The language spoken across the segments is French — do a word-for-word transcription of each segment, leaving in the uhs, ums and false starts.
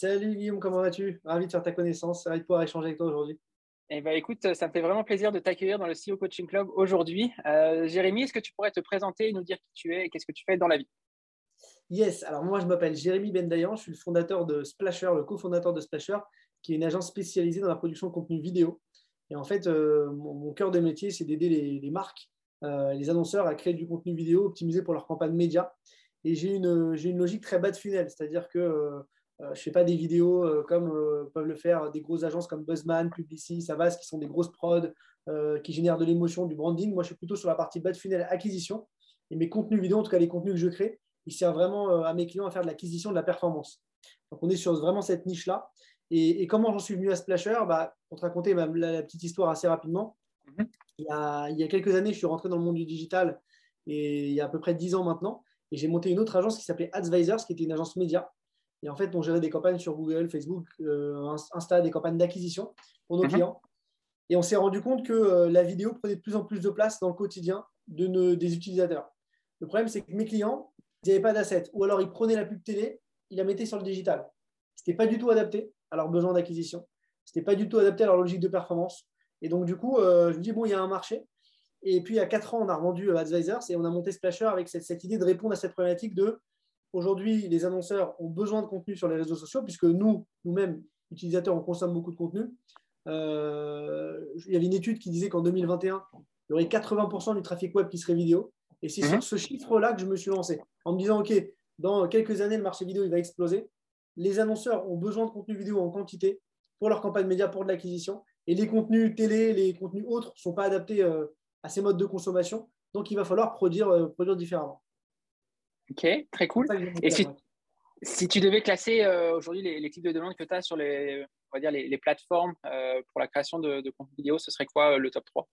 Salut Guillaume, comment vas-tu? Ravi de faire ta connaissance, ravi de pouvoir échanger avec toi aujourd'hui. Eh bien, écoute, ça me fait vraiment plaisir de t'accueillir dans le C E O Coaching Club aujourd'hui. Euh, Jérémy, est-ce que tu pourrais te présenter et nous dire qui tu es et qu'est-ce que tu fais dans la vie? Yes, alors moi je m'appelle Jérémy Bendayan, je suis le fondateur de Splasher, le cofondateur de Splasher, qui est une agence spécialisée dans la production de contenu vidéo. Et en fait, euh, mon, mon cœur de métier, c'est d'aider les, les marques, euh, les annonceurs à créer du contenu vidéo optimisé pour leurs campagnes médias. Et j'ai une, j'ai une logique très bas de funnel, c'est-à-dire que euh, je ne fais pas des vidéos euh, comme euh, peuvent le faire des grosses agences comme Buzzman, Publicis, Savas, qui sont des grosses prods, euh, qui génèrent de l'émotion, du branding. Moi, je suis plutôt sur la partie bas de funnel acquisition. Et mes contenus vidéo, en tout cas les contenus que je crée, ils servent vraiment à mes clients à faire de l'acquisition, de la performance. Donc, on est sur vraiment cette niche-là. Et, et comment j'en suis venu à Splasher? Bah, pour te raconter bah, la, la petite histoire assez rapidement, mm-hmm. il, y a, il y a quelques années, je suis rentré dans le monde du digital, et il y a à peu près dix ans maintenant, et j'ai monté une autre agence qui s'appelait AdsVizor, qui était une agence média. Et en fait, on gérait des campagnes sur Google, Facebook, euh, Insta, des campagnes d'acquisition pour nos mm-hmm. clients. Et on s'est rendu compte que euh, la vidéo prenait de plus en plus de place dans le quotidien de nos, des utilisateurs. Le problème, c'est que mes clients, ils n'avaient pas d'assets. Ou alors, ils prenaient la pub télé, ils la mettaient sur le digital. Ce n'était pas du tout adapté à leurs besoins d'acquisition. Ce n'était pas du tout adapté à leur logique de performance. Et donc, du coup, euh, je me dis, bon, il y a un marché. Et puis, il y a quatre ans, on a revendu AdsVizors et on a monté Splasher avec cette, cette idée de répondre à cette problématique de aujourd'hui, les annonceurs ont besoin de contenu sur les réseaux sociaux puisque nous, nous-mêmes, utilisateurs, on consomme beaucoup de contenu. Euh, il y avait une étude qui disait qu'en deux mille vingt et un, il y aurait quatre-vingts pour cent du trafic web qui serait vidéo. Et c'est sur ce chiffre-là que je me suis lancé en me disant, OK, dans quelques années, le marché vidéo, il va exploser. Les annonceurs ont besoin de contenu vidéo en quantité pour leur campagne média, pour de l'acquisition. Et les contenus télé, les contenus autres ne sont pas adaptés euh, à ces modes de consommation. Donc, il va falloir produire, euh, produire différemment. OK, très cool. Et si, si tu devais classer euh, aujourd'hui les, les types de demandes que tu as sur les, on va dire les, les plateformes euh, pour la création de, de contenu vidéo, ce serait quoi euh, le top trois?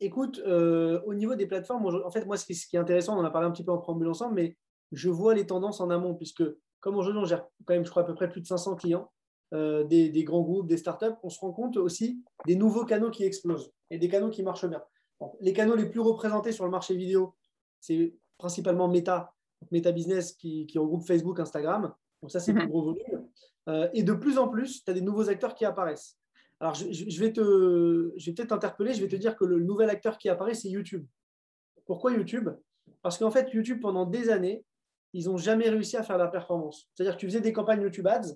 Écoute, euh, au niveau des plateformes, en fait, moi, ce qui, ce qui est intéressant, on en a parlé un petit peu en préambule ensemble, mais je vois les tendances en amont, puisque comme aujourd'hui, on gère quand même, je crois, à peu près plus de cinq cents clients, euh, des, des grands groupes, des startups, on se rend compte aussi des nouveaux canaux qui explosent et des canaux qui marchent bien. Donc, les canaux les plus représentés sur le marché vidéo, c'est principalement Meta, Meta Business qui, qui regroupe Facebook, Instagram. Donc ça, c'est le plus gros volume. Euh, et de plus en plus, tu as des nouveaux acteurs qui apparaissent. Alors, je, je vais, vais peut-être t'interpeller, je vais te dire que le nouvel acteur qui apparaît, c'est YouTube. Pourquoi YouTube? Parce qu'en fait, YouTube, pendant des années, ils n'ont jamais réussi à faire de la performance. C'est-à-dire que tu faisais des campagnes YouTube Ads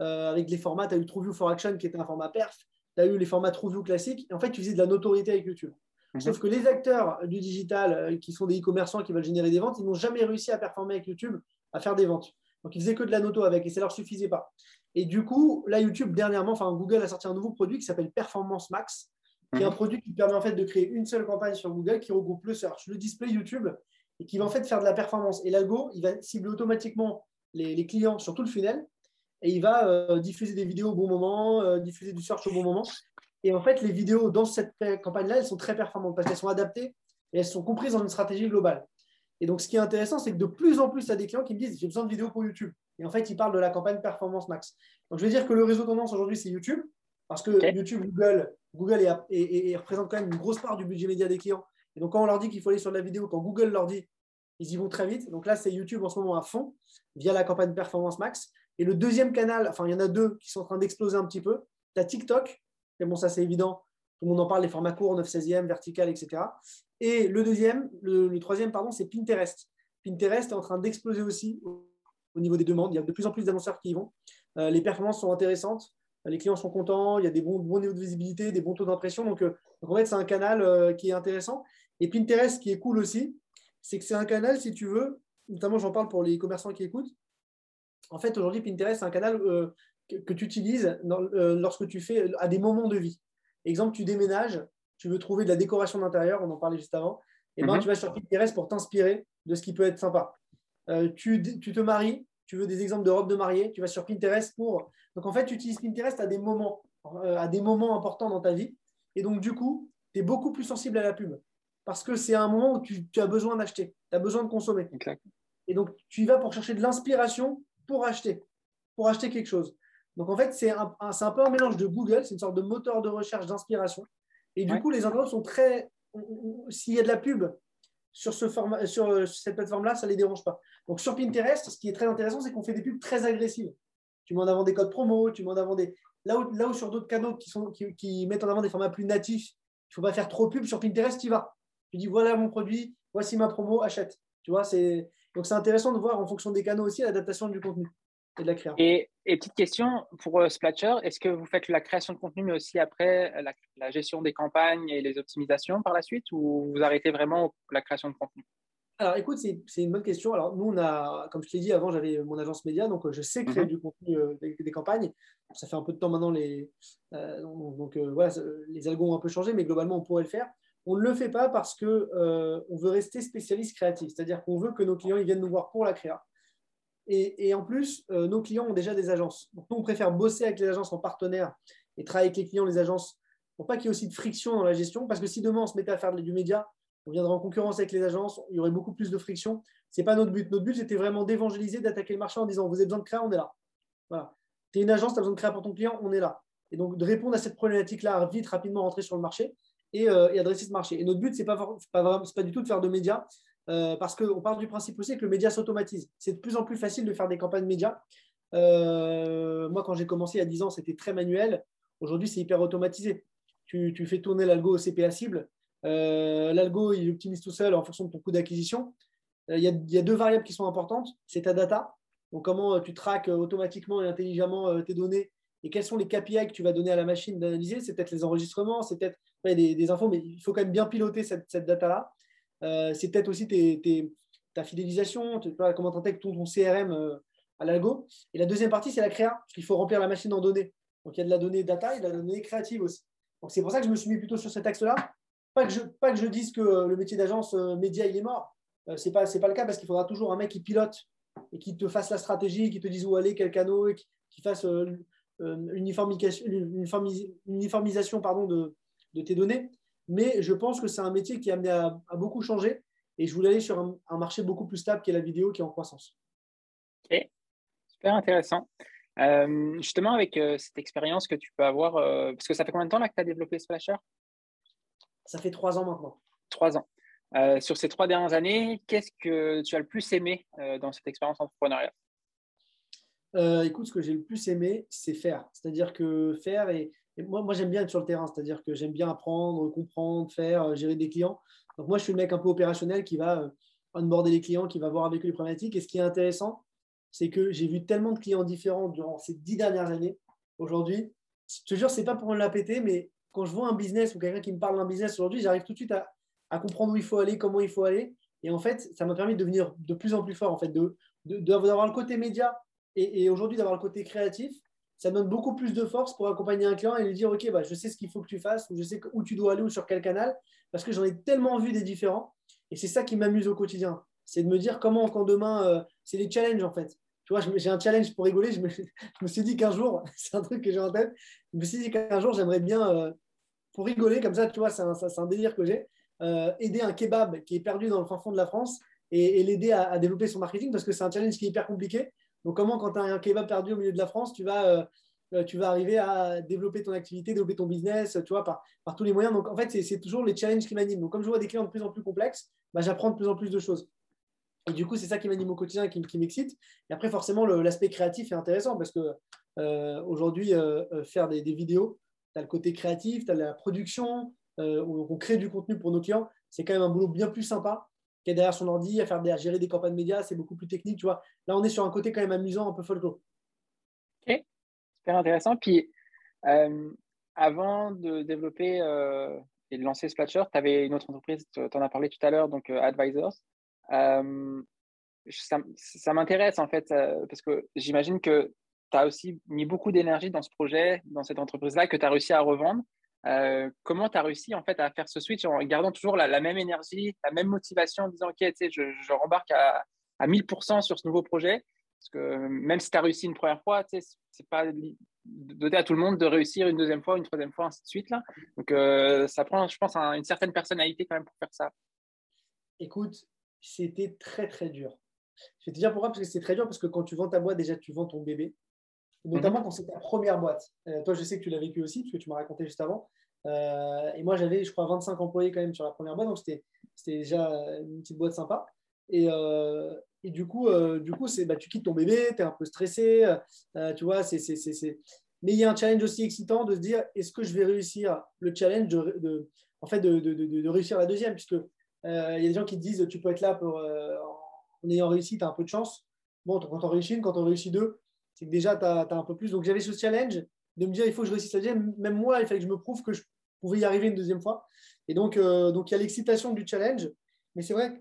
euh, avec les formats, tu as eu TrueView for Action qui était un format perf, tu as eu les formats TrueView classiques, et en fait, tu faisais de la notoriété avec YouTube. Mm-hmm. Sauf que les acteurs du digital, euh, qui sont des e-commerçants qui veulent générer des ventes, ils n'ont jamais réussi à performer avec YouTube, à faire des ventes. Donc, ils faisaient que de la noto avec, et ça ne leur suffisait pas. Et du coup, là, YouTube, dernièrement, enfin, Google a sorti un nouveau produit qui s'appelle Performance Max, qui est un produit qui permet en fait de créer une seule campagne sur Google qui regroupe le search, le display YouTube et qui va en fait faire de la performance. Et l'algo, il va cibler automatiquement les, les clients sur tout le funnel et il va euh, diffuser des vidéos au bon moment, euh, diffuser du search au bon moment. Et en fait, les vidéos dans cette campagne-là, elles sont très performantes parce qu'elles sont adaptées et elles sont comprises dans une stratégie globale. Et donc, ce qui est intéressant, c'est que de plus en plus, il y a des clients qui me disent « j'ai besoin de vidéos pour YouTube ». Et en fait, ils parlent de la campagne Performance Max. Donc, je vais dire que le réseau tendance aujourd'hui, c'est YouTube parce que okay. YouTube, Google, Google est, est, est, est représente quand même une grosse part du budget média des clients. Et donc, quand on leur dit qu'il faut aller sur de la vidéo, quand Google leur dit, ils y vont très vite. Donc là, c'est YouTube en ce moment à fond via la campagne Performance Max. Et le deuxième canal, enfin, il y en a deux qui sont en train d'exploser un petit peu. Tu as TikTok. Et bon, ça, c'est évident. Tout le monde en parle, les formats courts, neuf seizième, vertical, et cetera. Et le deuxième, le, le troisième, pardon, c'est Pinterest. Pinterest est en train d'exploser aussi au niveau des demandes. Il y a de plus en plus d'annonceurs qui y vont. Euh, les performances sont intéressantes. Les clients sont contents. Il y a des bons, bons niveaux de visibilité, des bons taux d'impression. Donc, euh, donc en fait, c'est un canal euh, qui est intéressant. Et Pinterest, ce qui est cool aussi, c'est que c'est un canal, si tu veux, notamment, j'en parle pour les commerçants qui écoutent. En fait, aujourd'hui, Pinterest, c'est un canal euh, que, que tu utilises dans, euh, lorsque tu fais à des moments de vie. Exemple, tu déménages, tu veux trouver de la décoration d'intérieur, on en parlait juste avant, et ben, mm-hmm. tu vas sur Pinterest pour t'inspirer de ce qui peut être sympa. Euh, tu, tu te maries, tu veux des exemples de robes de mariée, tu vas sur Pinterest pour… Donc, en fait, tu utilises Pinterest à des moments, euh, à des moments importants dans ta vie. Et donc, du coup, tu es beaucoup plus sensible à la pub parce que c'est un moment où tu, tu as besoin d'acheter, tu as besoin de consommer. Okay. Et donc, tu y vas pour chercher de l'inspiration pour acheter, pour acheter quelque chose. Donc, en fait, c'est un, un, c'est un peu un mélange de Google, c'est une sorte de moteur de recherche d'inspiration. Et du ouais. coup, les internautes sont très… S'il y a de la pub sur, ce format, sur cette plateforme-là, ça ne les dérange pas. Donc, sur Pinterest, ce qui est très intéressant, c'est qu'on fait des pubs très agressives. tu mets en avant des codes promo, tu mets en avant des… Là où, là où sur d'autres canaux qui, sont, qui, qui mettent en avant des formats plus natifs, il ne faut pas faire trop pub. Sur Pinterest, tu y vas. Tu dis, voilà mon produit, voici ma promo, achète. Tu vois, c'est… Donc, c'est intéressant de voir en fonction des canaux aussi l'adaptation du contenu et de la création. Et, et petite question pour euh, Splasher, est-ce que vous faites la création de contenu, mais aussi après la, la gestion des campagnes et les optimisations par la suite, ou vous arrêtez vraiment la création de contenu? Alors, écoute, c'est, c'est une bonne question. Alors, nous, on a, comme je t'ai dit avant, j'avais mon agence média, donc euh, je sais créer mm-hmm. du contenu, euh, des, des campagnes. Ça fait un peu de temps maintenant, les, euh, donc euh, voilà, les algos ont un peu changé, mais globalement, on pourrait le faire. On ne le fait pas parce qu'on euh, veut rester spécialiste créatif, c'est-à-dire qu'on veut que nos clients ils viennent nous voir pour la créa. Et, et en plus, euh, nos clients ont déjà des agences. Donc, nous, on préfère bosser avec les agences en partenaire et travailler avec les clients, les agences, pour pas qu'il y ait aussi de friction dans la gestion, parce que si demain, on se mettait à faire du média, on viendrait en concurrence avec les agences, il y aurait beaucoup plus de friction. Ce n'est pas notre but. Notre but, c'était vraiment d'évangéliser, d'attaquer le marché en disant, vous avez besoin de créa, on est là. Voilà. Tu es une agence, tu as besoin de créa pour ton client, on est là. Et donc, de répondre à cette problématique-là, vite, rapidement, rentrer sur le marché. Et, euh, et adresser ce marché. Et notre but, ce n'est pas, pas, pas du tout de faire de médias, euh, parce qu'on part du principe aussi que le média s'automatise. C'est de plus en plus facile de faire des campagnes médias. Euh, moi, quand j'ai commencé il y a dix ans, c'était très manuel. Aujourd'hui, c'est hyper automatisé. Tu, tu fais tourner l'algo au C P A cible. Euh, l'algo, il optimise tout seul en fonction de ton coût d'acquisition. Il euh, y, y a deux variables qui sont importantes. C'est ta data, donc comment tu traques automatiquement et intelligemment tes données, et quels sont les K P I que tu vas donner à la machine d'analyser. C'est peut-être les enregistrements, c'est peut-être ouais, des, des infos, mais il faut quand même bien piloter cette, cette data-là. Euh, c'est peut-être aussi tes, tes, ta fidélisation, t'es, comment tu intègres ton, ton C R M euh, à l'algo. Et la deuxième partie, c'est la créa, parce qu'il faut remplir la machine en données. Donc, il y a de la donnée data et de la donnée créative aussi. Donc, c'est pour ça que je me suis mis plutôt sur cet axe-là. Pas que je, pas que je dise que le métier d'agence euh, média, il est mort. Euh, c'est pas, c'est pas le cas, parce qu'il faudra toujours un mec qui pilote et qui te fasse la stratégie, qui te dise où aller, quel canot, et qui, qui fasse... Euh, Uniformisation, uniformisation pardon, de, de tes données, mais je pense que c'est un métier qui est amené à, à beaucoup changer, et je voulais aller sur un, un marché beaucoup plus stable qui est la vidéo, qui est en croissance. Ok, super intéressant. Euh, justement, avec euh, cette expérience que tu peux avoir, euh, parce que ça fait combien de temps là que tu as développé Splasher? Ça fait trois ans maintenant. Trois ans. Euh, sur ces trois dernières années, qu'est-ce que tu as le plus aimé euh, dans cette expérience entrepreneuriale? Euh, écoute, ce que j'ai le plus aimé, c'est faire. C'est-à-dire que faire, et, et moi, moi j'aime bien être sur le terrain, c'est-à-dire que j'aime bien apprendre, comprendre, faire, gérer des clients. Donc moi, je suis le mec un peu opérationnel qui va euh, onboarder les clients, qui va voir avec eux les problématiques. Et ce qui est intéressant, c'est que j'ai vu tellement de clients différents durant ces dix dernières années. Aujourd'hui, je te jure, c'est pas pour me la péter, mais quand je vois un business ou quelqu'un qui me parle d'un business aujourd'hui, j'arrive tout de suite à, à comprendre où il faut aller, comment il faut aller. Et en fait, ça m'a permis de devenir de plus en plus fort, en fait, de, de, de, d'avoir le côté média. Et, et aujourd'hui, d'avoir le côté créatif, ça donne beaucoup plus de force pour accompagner un client et lui dire, OK, bah, je sais ce qu'il faut que tu fasses, ou je sais où tu dois aller, ou sur quel canal, parce que j'en ai tellement vu des différents. Et c'est ça qui m'amuse au quotidien. C'est de me dire comment, quand demain, euh, c'est des challenges, en fait. Tu vois, je, j'ai un challenge pour rigoler. Je me, je me suis dit qu'un jour, c'est un truc que j'ai en tête, je me suis dit qu'un jour, j'aimerais bien, euh, pour rigoler, comme ça, tu vois, c'est un, c'est un délire que j'ai, euh, aider un kebab qui est perdu dans le fin fond de la France et, et l'aider à, à développer son marketing, parce que c'est un challenge qui est hyper compliqué. Donc, comment, quand tu as un kebab perdu au milieu de la France, tu vas, euh, tu vas arriver à développer ton activité, développer ton business, tu vois, par, par tous les moyens. Donc, en fait, c'est, c'est toujours les challenges qui m'animent. Donc, comme je vois des clients de plus en plus complexes, bah, j'apprends de plus en plus de choses. Et du coup, c'est ça qui m'anime au quotidien et qui, qui m'excite. Et après, forcément, le, l'aspect créatif est intéressant, parce que euh, aujourd'hui, euh, faire des, des vidéos, tu as le côté créatif, tu as la production, euh, on crée du contenu pour nos clients. C'est quand même un boulot bien plus sympa qui est derrière son ordi, à, faire, à gérer des campagnes médias, c'est beaucoup plus technique, tu vois. Là, on est sur un côté quand même amusant, un peu folklore. Ok, super intéressant. Puis, euh, avant de développer euh, et de lancer Splasher, tu avais une autre entreprise, tu en as parlé tout à l'heure, donc euh, AdsVizor. Euh, ça, ça m'intéresse, en fait, euh, parce que j'imagine que tu as aussi mis beaucoup d'énergie dans ce projet, dans cette entreprise-là, que tu as réussi à revendre. Euh, comment tu as réussi en fait à faire ce switch en gardant toujours la, la même énergie, la même motivation, en disant ok, tu sais, je, je rembarque à, à mille pour cent sur ce nouveau projet, parce que même si tu as réussi une première fois, tu sais, c'est pas donné à tout le monde de réussir une deuxième fois, une troisième fois, ainsi de suite là. Donc euh, ça prend, je pense, un, une certaine personnalité quand même pour faire ça. Écoute, c'était très très dur. Je vais te dire pourquoi, parce que c'est très dur, parce que quand tu vends ta boîte, déjà tu vends ton bébé. Notamment mmh. quand c'est ta première boîte. Euh, toi, je sais que tu l'as vécu aussi, parce que tu m'as raconté juste avant. Euh, et moi, j'avais, je crois, vingt-cinq employés quand même sur la première boîte, donc c'était, c'était déjà une petite boîte sympa. Et, euh, et du coup, euh, du coup bah, tu quittes ton bébé, tu es un peu stressé, euh, tu vois, c'est, c'est, c'est, c'est... mais il y a un challenge aussi excitant de se dire, est-ce que je vais réussir le challenge de, de, en fait, de, de, de, de réussir la deuxième, puisque euh, y a des gens qui te disent, tu peux être là pour, euh, en ayant réussi, tu as un peu de chance. Bon, quand on réussit une, quand on réussit deux, c'est que déjà, tu as un peu plus. Donc, j'avais ce challenge de me dire, il faut que je réussisse la deuxième. Même moi, il fallait que je me prouve que je pouvais y arriver une deuxième fois. Et donc, euh, donc il y a l'excitation du challenge. Mais c'est vrai que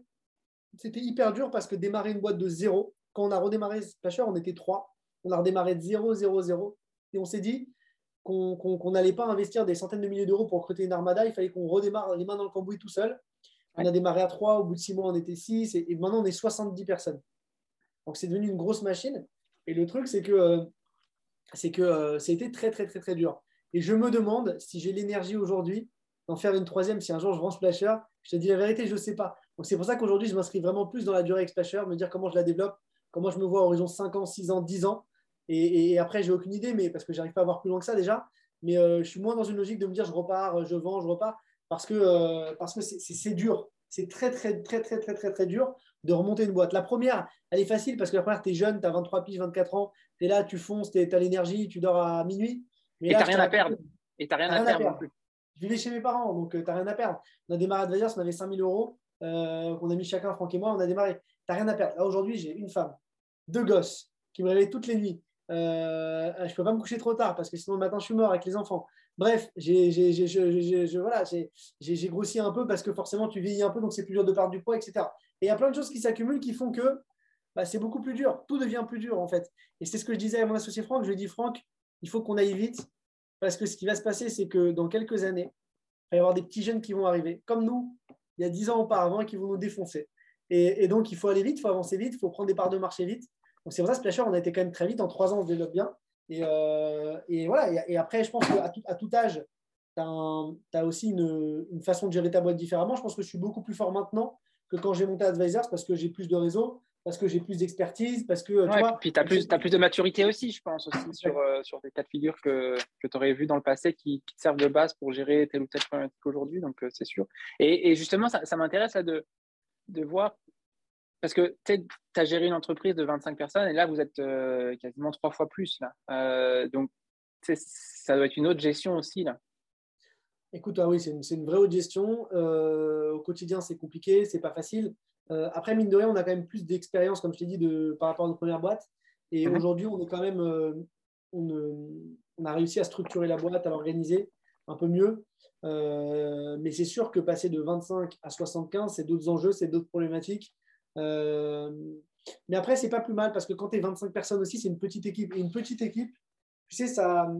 c'était hyper dur parce que démarrer une boîte de zéro, quand on a redémarré Splasher, on était trois. On a redémarré de zéro, zéro, zéro. Et on s'est dit qu'on qu'on, qu'on n'allait pas investir des centaines de milliers d'euros pour recruter une armada. Il fallait qu'on redémarre les mains dans le cambouis tout seul. On a démarré à trois. Au bout de six mois, on était six. Et, et maintenant, on est soixante-dix personnes. Donc, c'est devenu une grosse machine. Et le truc, c'est que, euh, c'est que euh, ça a été très, très, très, très dur. Et je me demande si j'ai l'énergie aujourd'hui d'en faire une troisième. Si un jour, je vends Splasher, je te dis la vérité, je ne sais pas. Donc, c'est pour ça qu'aujourd'hui, je m'inscris vraiment plus dans la durée avec Splasher, me dire comment je la développe, comment je me vois à horizon cinq ans, six ans, dix ans. Et, et après, je n'ai aucune idée, mais parce que je n'arrive pas à voir plus loin que ça déjà. Mais euh, je suis moins dans une logique de me dire je repars, je vends, je repars. Parce que, euh, parce que c'est, c'est, c'est dur. C'est très, très, très, très, très, très, très dur de remonter une boîte. La première, elle est facile parce que la première, tu es jeune, tu as vingt-trois piges, vingt-quatre ans, tu es là, tu fonces, tu as l'énergie, tu dors à minuit. Mais et tu n'as rien à perdre. Et tu n'as rien, rien à perdre non plus. Je vivais chez mes parents, donc euh, tu n'as rien à perdre. On a démarré à AdsVizor, on avait cinq mille euros euh, qu'on a mis chacun, Franck et moi, on a démarré. Tu n'as rien à perdre. Là, aujourd'hui, j'ai une femme, deux gosses qui me réveillent toutes les nuits. Euh, je ne peux pas me coucher trop tard parce que sinon le matin, je suis mort avec les enfants. Bref, j'ai, j'ai, j'ai, j'ai, j'ai, j'ai, voilà, j'ai, j'ai, j'ai grossi un peu parce que forcément, tu vieillis un peu, donc c'est plus dur de perdre du poids, et cetera. Et il y a plein de choses qui s'accumulent qui font que bah, c'est beaucoup plus dur. Tout devient plus dur, en fait. Et c'est ce que je disais à mon associé Franck. Je lui ai dit, Franck, il faut qu'on aille vite parce que ce qui va se passer, c'est que dans quelques années, il va y avoir des petits jeunes qui vont arriver, comme nous, il y a dix ans auparavant, et qui vont nous défoncer. Et, et donc, il faut aller vite, il faut avancer vite, il faut prendre des parts de marché vite. Donc, c'est pour ça, Splasher, on a été quand même très vite. En trois ans, on se développe bien. Et, euh, et voilà. Et, et après, je pense qu'à tout, à tout âge, tu as aussi une, une façon de gérer ta boîte différemment. Je pense que je suis beaucoup plus fort maintenant que quand j'ai monté AdsVizor parce que j'ai plus de réseau, parce que j'ai plus d'expertise, parce que… Ouais, tu vois, puis tu as plus, plus de maturité aussi, je pense, aussi sur, euh, sur des cas de figure que, que tu aurais vu dans le passé qui, qui te servent de base pour gérer telle ou telle problématique aujourd'hui. Donc, euh, c'est sûr. Et, et justement, ça, ça m'intéresse là, de, de voir… Parce que tu as géré une entreprise de vingt-cinq personnes et là, vous êtes euh, quasiment trois fois plus. Là. Euh, donc, ça doit être une autre gestion aussi. Là. Écoute, ah oui, c'est une, c'est une vraie autre gestion. Euh, au quotidien, c'est compliqué, c'est pas facile. Euh, après, mine de rien, on a quand même plus d'expérience, comme je t'ai dit, de, par rapport à notre première boîte. Et mmh. aujourd'hui, on est quand même, euh, on, euh, on a réussi à structurer la boîte, à l'organiser un peu mieux. Euh, mais c'est sûr que passer de vingt-cinq à soixante-quinze, c'est d'autres enjeux, c'est d'autres problématiques. Euh, mais après, c'est pas plus mal parce que quand tu es vingt-cinq personnes aussi, c'est une petite équipe. Et une petite équipe, tu sais, ça,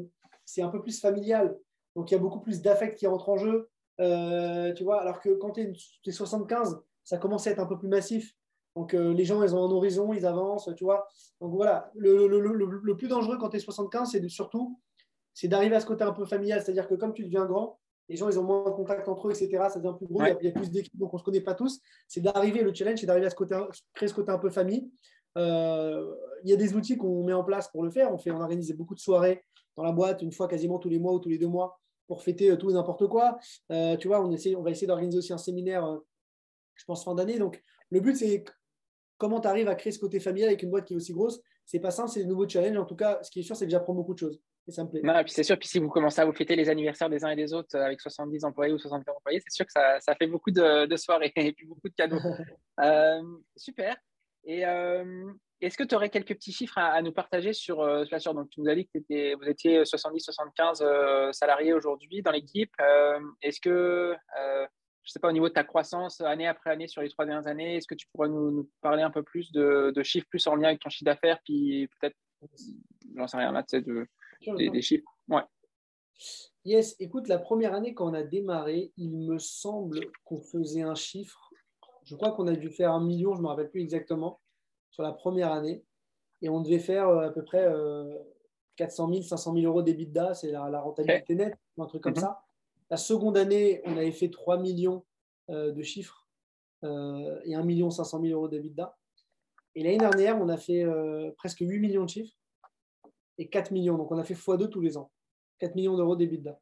c'est un peu plus familial. Donc, il y a beaucoup plus d'affect qui rentre en jeu. Euh, tu vois, alors que quand tu es soixante-quinze, ça commence à être un peu plus massif. Donc, euh, les gens, ils ont un horizon, ils avancent, tu vois. Donc, voilà. Le, le, le, le, le plus dangereux quand tu es soixante-quinze, c'est de, surtout, c'est d'arriver à ce côté un peu familial. C'est-à-dire que comme tu deviens grand, les gens, ils ont moins de contact entre eux, et cetera. Ça devient plus gros, ouais. il, y a, il y a plus d'équipes, donc on ne se connaît pas tous. C'est d'arriver, le challenge, c'est d'arriver à ce côté, créer ce côté un peu famille. Euh, il y a des outils qu'on met en place pour le faire. On, fait, on organise beaucoup de soirées dans la boîte, une fois quasiment tous les mois ou tous les deux mois, pour fêter tout et n'importe quoi. Euh, tu vois, on, essaie, on va essayer d'organiser aussi un séminaire, euh, je pense, fin d'année. Donc, le but, c'est comment tu arrives à créer ce côté familial avec une boîte qui est aussi grosse. Ce n'est pas simple, c'est des nouveaux challenges. En tout cas, ce qui est sûr, c'est que j'apprends beaucoup de choses. Et ça me plaît. Non, et puis c'est sûr, puis si vous commencez à vous fêter les anniversaires des uns et des autres avec soixante-dix employés ou soixante-quinze employés, c'est sûr que ça, ça fait beaucoup de, de soirées et puis beaucoup de cadeaux. euh, super. Et euh, est-ce que tu aurais quelques petits chiffres à, à nous partager sur euh, Splasher ? Donc, tu nous as dit que vous étiez soixante-dix soixante-quinze euh, salariés aujourd'hui dans l'équipe. Euh, est-ce que, euh, je ne sais pas, au niveau de ta croissance année après année sur les trois dernières années, est-ce que tu pourrais nous, nous parler un peu plus de, de chiffres plus en lien avec ton chiffre d'affaires, puis peut-être, j'en sais rien, là, tu sais, de… Des, des chiffres, ouais. Yes, écoute, la première année quand on a démarré, il me semble qu'on faisait un chiffre. Je crois qu'on a dû faire un million, je ne me rappelle plus exactement, sur la première année. Et on devait faire à peu près euh, quatre cent mille, cinq cent mille euros d'EBITDA, c'est la, la rentabilité nette, un truc comme mm-hmm. ça. La seconde année, on avait fait trois millions euh, de chiffres euh, et un million cinq cent mille euros d'EBITDA. Et l'année dernière, on a fait euh, presque huit millions de chiffres. Et quatre millions, donc on a fait fois deux tous les ans. quatre millions d'euros d'EBITDA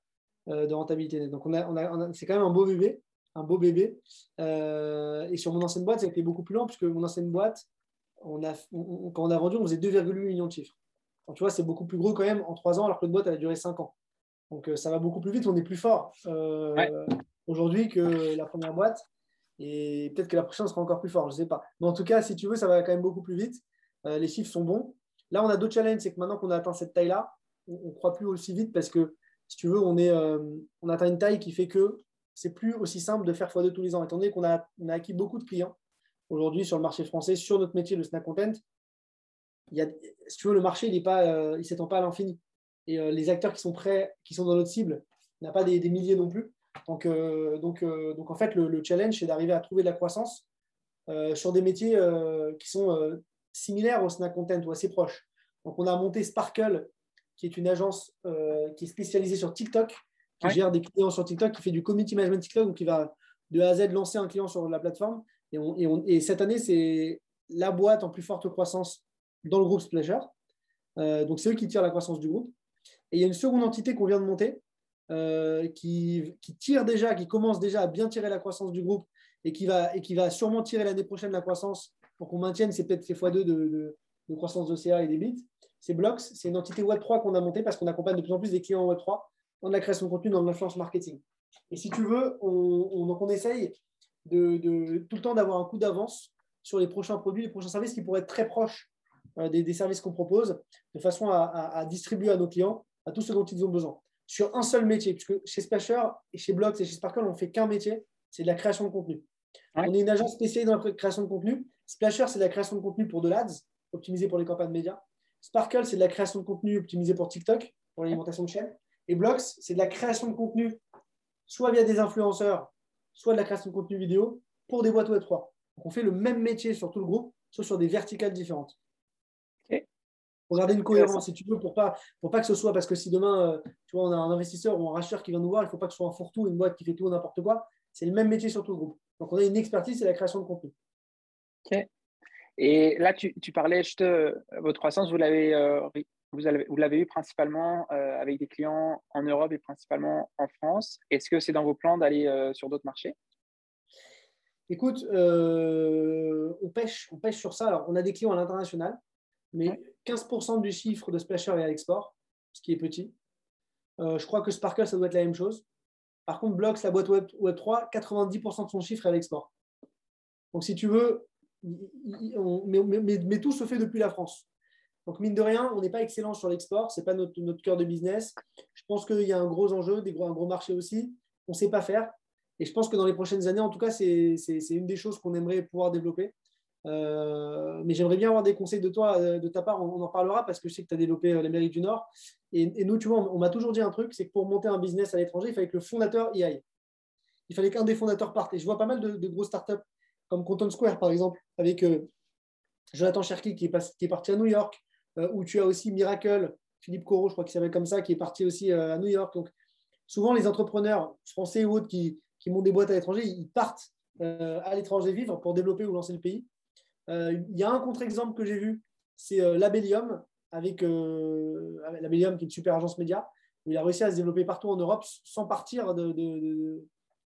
euh, de rentabilité nette. Donc on a, on a, on a, c'est quand même un beau bébé, un beau bébé. Euh, et sur mon ancienne boîte, ça a été beaucoup plus lent, puisque mon ancienne boîte, on a, on, quand on a vendu, on faisait deux virgule huit millions de chiffres. Donc, tu vois, c'est beaucoup plus gros quand même en trois ans, alors que notre boîte, elle a duré cinq ans. Donc, euh, ça va beaucoup plus vite, on est plus fort euh, ouais. aujourd'hui que la première boîte. Et peut-être que la prochaine sera encore plus forte, je ne sais pas. Mais en tout cas, si tu veux, ça va quand même beaucoup plus vite. Euh, les chiffres sont bons. Là, on a d'autres challenges, c'est que maintenant qu'on a atteint cette taille-là, on ne croit plus aussi vite parce que, si tu veux, on, est, euh, on atteint une taille qui fait que c'est plus aussi simple de faire fois deux tous les ans. Étant donné qu'on a, on a acquis beaucoup de clients aujourd'hui sur le marché français, sur notre métier de snack content, il y a, si tu veux, le marché, il est pas, euh, il s'étend pas à l'infini. Et euh, les acteurs qui sont prêts, qui sont dans notre cible, il n'y a pas des, des milliers non plus. Donc, euh, donc, euh, donc en fait, le, le challenge, c'est d'arriver à trouver de la croissance euh, sur des métiers euh, qui sont euh, similaires au snack content ou assez proches. Donc, on a monté Sparkle, qui est une agence euh, qui est spécialisée sur TikTok, qui ouais. gère des clients sur TikTok, qui fait du community management TikTok, donc qui va de A à Z lancer un client sur la plateforme. Et, on, et, on, et cette année, c'est la boîte en plus forte croissance dans le groupe Splasher. Euh, donc, c'est eux qui tirent la croissance du groupe. Et il y a une seconde entité qu'on vient de monter, Euh, qui, qui tire déjà, qui commence déjà à bien tirer la croissance du groupe et qui va, et qui va sûrement tirer l'année prochaine la croissance pour qu'on maintienne ces, ces fois deux de, de, de croissance de C A et des bits. C'est Blocks, c'est une entité web trois qu'on a montée parce qu'on accompagne de plus en plus des clients en web trois dans de la création de contenu, dans de l'influence marketing. Et si tu veux, on, on, donc on essaye de, de, tout le temps d'avoir un coup d'avance sur les prochains produits, les prochains services qui pourraient être très proches euh, des, des services qu'on propose, de façon à, à, à distribuer à nos clients, à tous ceux dont ils ont besoin. Sur un seul métier, puisque chez Splasher, et chez Blocks et chez Sparkle, on ne fait qu'un métier, c'est de la création de contenu. Ouais. On est une agence spécialisée dans la création de contenu. Splasher, c'est de la création de contenu pour de l'Ads, optimisé pour les campagnes médias. Sparkle, c'est de la création de contenu optimisé pour TikTok, pour l'alimentation de chaîne. Et Blocks, c'est de la création de contenu, soit via des influenceurs, soit de la création de contenu vidéo, pour des boîtes web trois. Donc, on fait le même métier sur tout le groupe, sauf sur des verticales différentes. Pour garder une cohérence, si tu veux, pour pas, pour pas que ce soit, parce que si demain, euh, tu vois, on a un investisseur ou un racheteur qui vient nous voir, il ne faut pas que ce soit un fourre-tout, une boîte qui fait tout ou n'importe quoi. C'est le même métier sur tout le groupe. Donc, on a une expertise, c'est la création de contenu. OK. Et là, tu, tu parlais, je te, votre croissance, vous l'avez euh, vous avez, vous l'avez eu principalement euh, avec des clients en Europe et principalement en France. Est-ce que c'est dans vos plans d'aller euh, sur d'autres marchés ? Écoute, euh, on pêche, on pêche sur ça. Alors, on a des clients à l'international, mais… Ouais. quinze pour cent du chiffre de Splasher est à l'export, ce qui est petit. Euh, je crois que Sparkle, ça doit être la même chose. Par contre, Blocks, la boîte web trois, quatre-vingt-dix pour cent de son chiffre est à l'export. Donc, si tu veux, on, mais, mais, mais tout se fait depuis la France. Donc, mine de rien, on n'est pas excellent sur l'export. Ce n'est pas notre, notre cœur de business. Je pense qu'il y a un gros enjeu, des gros, un gros marché aussi. On ne sait pas faire. Et je pense que dans les prochaines années, en tout cas, c'est, c'est, c'est une des choses qu'on aimerait pouvoir développer. Euh, mais j'aimerais bien avoir des conseils de toi, de ta part, on, on en parlera parce que je sais que tu as développé l'Amérique du Nord et, et nous, tu vois, on, on m'a toujours dit un truc, c'est que pour monter un business à l'étranger, il fallait que le fondateur y aille, il fallait qu'un des fondateurs parte. Et je vois pas mal de, de grosses startups comme Cotton Square par exemple, avec euh, Jonathan Cherki qui est, pas, qui est parti à New York, euh, où tu as aussi Miracle, Philippe Corot je crois qu'il s'appelle comme ça, qui est parti aussi euh, à New York. Donc souvent les entrepreneurs français ou autres qui, qui montent des boîtes à l'étranger, ils partent euh, à l'étranger vivre pour développer ou lancer le pays. Il euh, y a un contre-exemple que j'ai vu, c'est euh, Labelium, avec euh, Labelium qui est une super agence média, où il a réussi à se développer partout en Europe sans partir de, de,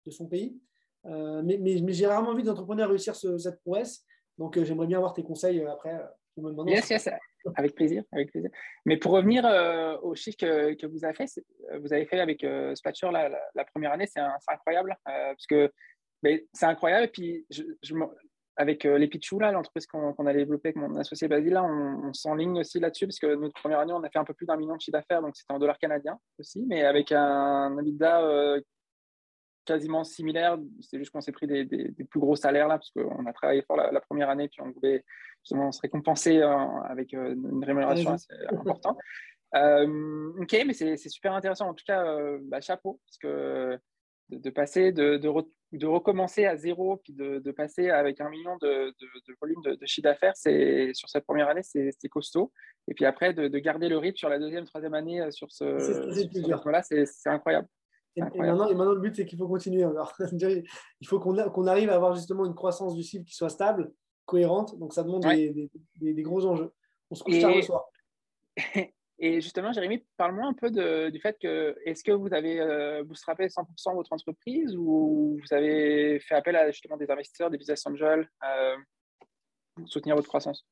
de son pays. Euh, mais mais, mais j'ai rarement vu d'entrepreneurs réussir ce, cette prouesse, donc euh, j'aimerais bien avoir tes conseils euh, après. Euh, yes, yes, avec plaisir, avec plaisir. Mais pour revenir euh, au chiffre que, que vous avez fait, vous avez fait avec euh, Splasher la, la, la première année, c'est, un, c'est incroyable, euh, parce que mais, c'est incroyable, et puis je, je avec euh, les Pichou, là, l'entreprise qu'on, qu'on a développée avec mon associé Basile, là, on, on s'enligne aussi là-dessus parce que notre première année, on a fait un peu plus d'un million de chiffre d'affaires, donc c'était en dollars canadiens aussi, mais avec un EBITDA euh, quasiment similaire. C'est juste qu'on s'est pris des, des, des plus gros salaires là parce qu'on a travaillé fort la, la première année, puis on voulait justement se récompenser euh, avec euh, une rémunération assez importante. Euh, ok, mais c'est, c'est super intéressant. En tout cas, euh, bah, chapeau, parce que de, de passer, de, de re- de recommencer à zéro, puis de, de passer avec un million de, de, de volume de, de chiffre d'affaires, c'est, sur cette première année, c'est, c'est costaud. Et puis après, de, de garder le rythme sur la deuxième, troisième année, sur ce, ce, ce rythme-là, c'est, c'est incroyable. C'est incroyable. Et, et, maintenant, et maintenant, le but, c'est qu'il faut continuer. Alors, il faut qu'on, a, qu'on arrive à avoir justement une croissance du chiffre qui soit stable, cohérente. Donc, ça demande ouais. des, des, des, des gros enjeux. On se couche tard le soir. Et justement, Jérémy, parle-moi un peu de, du fait que, est-ce que vous avez euh, bootstrappé cent pour cent votre entreprise ou vous avez fait appel à justement des investisseurs, des business angels euh, pour soutenir votre croissance?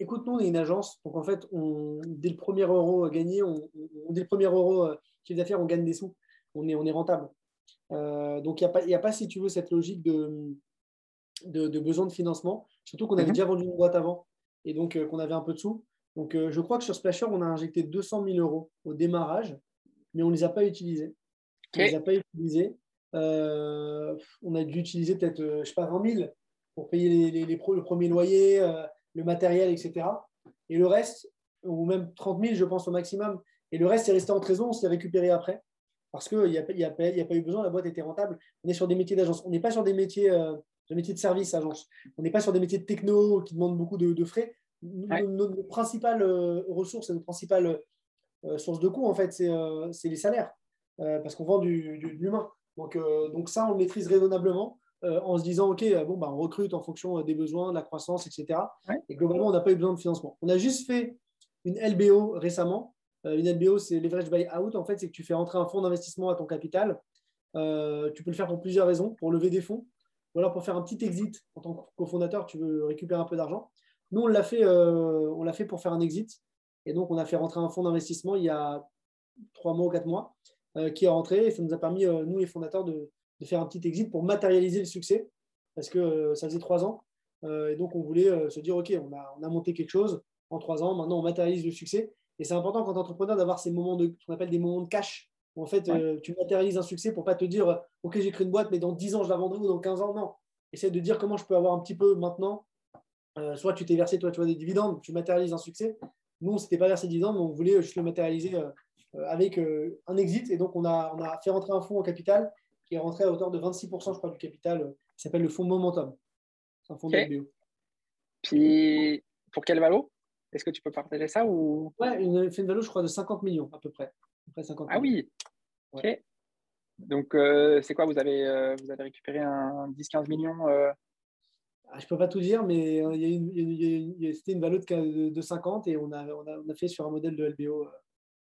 Écoute, nous, on est une agence. Donc, en fait, on, dès le premier euro gagné, on, on, dès le premier euro euh, chiffre d'affaires, on gagne des sous. On est, on est rentable. Euh, donc, il n'y a, a pas, si tu veux, cette logique de, de, de besoin de financement. Surtout qu'on avait mm-hmm. déjà vendu une boîte avant et donc euh, qu'on avait un peu de sous. Donc, euh, je crois que sur Splasher, on a injecté deux cent mille euros au démarrage, mais on ne les a pas utilisés. On ne okay. les a pas utilisés. Euh, on a dû utiliser peut-être, euh, je ne sais pas, vingt mille pour payer les, les, les pro, le premier loyer, euh, le matériel, et cetera. Et le reste, ou même trente mille, je pense, au maximum. Et le reste, c'est resté en trésor, on s'est récupéré après. Parce qu'il n'y a, y a, y a pas eu besoin, la boîte était rentable. On est sur des métiers d'agence. On n'est pas sur des métiers, euh, des métiers de service, agence. On n'est pas sur des métiers de techno qui demandent beaucoup de, de frais. Ouais. Notre principale euh, ressource et notre principale euh, source de coût, en fait, c'est euh, les salaires, euh, parce qu'on vend du, du, de l'humain. Donc, euh, donc ça, on le maîtrise raisonnablement euh, en se disant, OK, bon, bah, on recrute en fonction des besoins, de la croissance, et cetera. Ouais. Et globalement, on n'a pas eu besoin de financement. On a juste fait une L B O récemment. Euh, une L B O, c'est leverage buy out. En fait, c'est que tu fais entrer un fonds d'investissement à ton capital. Euh, tu peux le faire pour plusieurs raisons, pour lever des fonds ou alors pour faire un petit exit en tant que cofondateur, tu veux récupérer un peu d'argent. Nous, on l'a fait, euh, fait pour faire un exit. Et donc, on a fait rentrer un fonds d'investissement il y a trois mois ou quatre mois euh, qui est rentré. Et ça nous a permis, euh, nous, les fondateurs, de, de faire un petit exit pour matérialiser le succès parce que euh, ça faisait trois ans. Euh, et donc, on voulait euh, se dire, OK, on a, on a monté quelque chose en trois ans. Maintenant, on matérialise le succès. Et c'est important, quand entrepreneur, d'avoir ces moments de, qu'on appelle des moments de cash. Où en fait, ouais. euh, tu matérialises un succès pour ne pas te dire, OK, j'ai créé une boîte, mais dans dix ans, je la vendrai ou dans quinze ans. Non. Essaye de dire comment je peux avoir un petit peu maintenant. Euh, soit tu t'es versé, toi, tu vois, des dividendes, tu matérialises un succès. Nous, on ne s'était pas versé des dividendes, mais on voulait juste le matérialiser euh, avec euh, un exit. Et donc, on a, on a fait rentrer un fonds en capital qui est rentré à hauteur de vingt-six pour cent, je crois, du capital, euh, qui s'appelle le fonds Momentum. C'est un fonds okay. de L B O. Puis, pour quelle valo? Est-ce que tu peux partager ça ou... Ouais, une, une valo, je crois, de cinquante millions, à peu près. À peu près cinquante ah millions. Oui ouais. Ok. Donc, euh, c'est quoi, vous avez, euh, vous avez récupéré un dix à quinze millions euh... Je ne peux pas tout dire, mais c'était une valo de, de cinquante et on a, on, a, on a fait sur un modèle de L B O,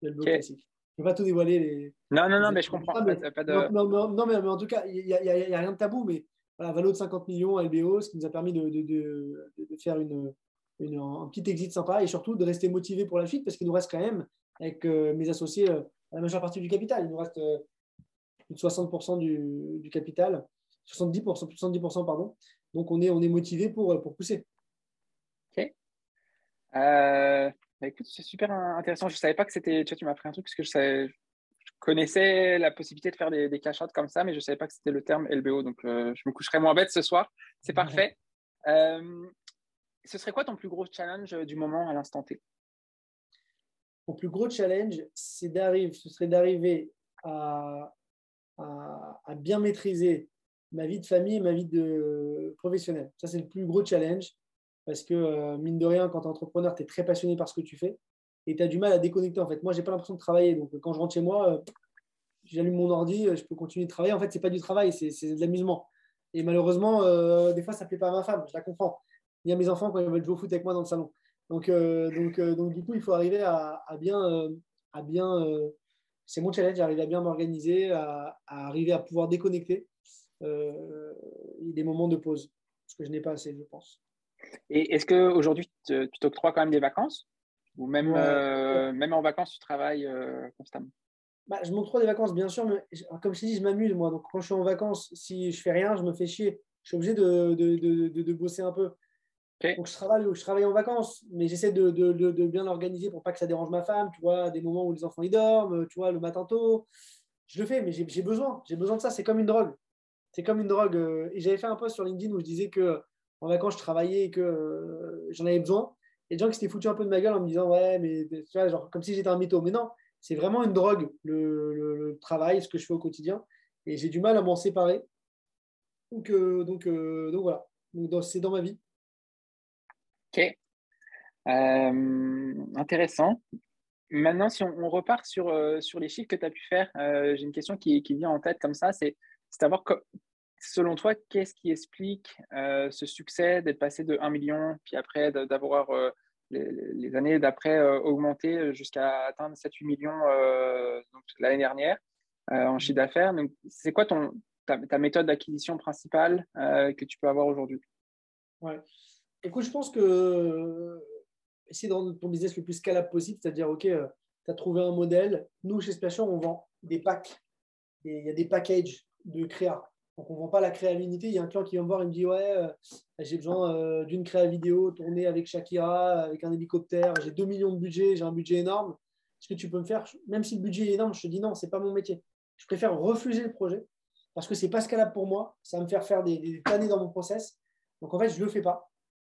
de L B O okay. classique. Je ne peux pas tout dévoiler. Les, non, non, non, les, mais je comprends. Non, mais, pas, pas de... non, non, non, mais en tout cas, il n'y a, a, a rien de tabou, mais voilà, valo de cinquante millions, L B O, ce qui nous a permis de, de, de, de faire une, une, un petit exit sympa et surtout de rester motivé pour la suite parce qu'il nous reste quand même, avec euh, mes associés, euh, la majeure partie du capital. Il nous reste euh, plus de soixante pour cent du, du capital, soixante-dix pour cent, soixante-dix pour cent pardon. Donc, on est, on est motivé pour, pour pousser. OK. Euh, bah écoute, c'est super intéressant. Je ne savais pas que c'était… Tu vois, tu m'as appris un truc parce que je, savais, je connaissais la possibilité de faire des, des cash-out comme ça, mais je ne savais pas que c'était le terme L B O. Donc, euh, je me coucherai moins bête ce soir. C'est ouais. parfait. Euh, ce serait quoi ton plus gros challenge du moment à l'instant T? Mon plus gros challenge, c'est d'arriver, ce serait d'arriver à, à, à bien maîtriser ma vie de famille et ma vie de professionnelle. Ça, c'est le plus gros challenge parce que, euh, mine de rien, quand tu es entrepreneur, tu es très passionné par ce que tu fais et tu as du mal à déconnecter. En fait, moi, je n'ai pas l'impression de travailler. Donc, quand je rentre chez moi, euh, j'allume mon ordi, je peux continuer de travailler. En fait, ce n'est pas du travail, c'est de l'amusement. Et malheureusement, euh, des fois, ça ne plaît pas à ma femme. Je la comprends. Il y a mes enfants quand ils veulent jouer au foot avec moi dans le salon. Donc, euh, donc, euh, donc du coup, il faut arriver à, à bien… Euh, à bien euh, c'est mon challenge, arriver à bien m'organiser, à, à arriver à pouvoir déconnecter. Euh, des moments de pause, parce que je n'ai pas assez, je pense. Et est-ce qu'aujourd'hui, tu t'octroies quand même des vacances? Ou même, ouais, euh, ouais. même en vacances, tu travailles euh, constamment? Bah, je m'octroie des vacances, bien sûr, mais comme je t'ai dit, je m'amuse, moi. Donc, quand je suis en vacances, si je fais rien, je me fais chier. Je suis obligé de, de, de, de, de bosser un peu. Okay. Donc, je travaille, je travaille en vacances, mais j'essaie de, de, de, de bien l'organiser pour pas que ça dérange ma femme, tu vois, des moments où les enfants, ils dorment, tu vois, le matin tôt. Je le fais, mais j'ai besoin. J'ai besoin de ça. C'est comme une drogue. C'est comme une drogue. Et j'avais fait un post sur LinkedIn où je disais qu'en vacances, je travaillais et que euh, j'en avais besoin. Et des gens qui s'étaient foutus un peu de ma gueule en me disant « Ouais, mais tu vois, genre, comme si j'étais un mytho. » Mais non, c'est vraiment une drogue, le, le, le travail, ce que je fais au quotidien. Et j'ai du mal à m'en séparer. Donc, euh, donc, euh, donc voilà, donc, c'est dans ma vie. OK. Euh, intéressant. Maintenant, si on, on repart sur, euh, sur les chiffres que tu as pu faire, euh, j'ai une question qui, qui vient en tête comme ça, c'est C'est savoir, selon toi, qu'est-ce qui explique euh, ce succès d'être passé de un million, puis après d'avoir euh, les, les années d'après euh, augmenter jusqu'à atteindre sept à huit millions euh, l'année dernière euh, en chiffre d'affaires. C'est quoi ton, ta, ta méthode d'acquisition principale euh, que tu peux avoir aujourd'hui? Ouais. Écoute, je pense que euh, essayer de rendre ton business le plus scalable possible, c'est-à-dire, OK, euh, tu as trouvé un modèle. Nous, chez Splasher, on vend des packs. Il y a des packages de créa. Donc, on ne vend pas la créa à l'unité. Il y a un client qui vient me voir et me dit « Ouais, euh, j'ai besoin euh, d'une créa vidéo tournée avec Shakira, avec un hélicoptère. J'ai deux millions de budget, j'ai un budget énorme. Est-ce que tu peux me faire ?» Même si le budget est énorme, je te dis « Non, ce n'est pas mon métier. Je préfère refuser le projet parce que ce n'est pas scalable pour moi. Ça va me faire faire des, des années dans mon process. Donc, en fait, je ne le fais pas.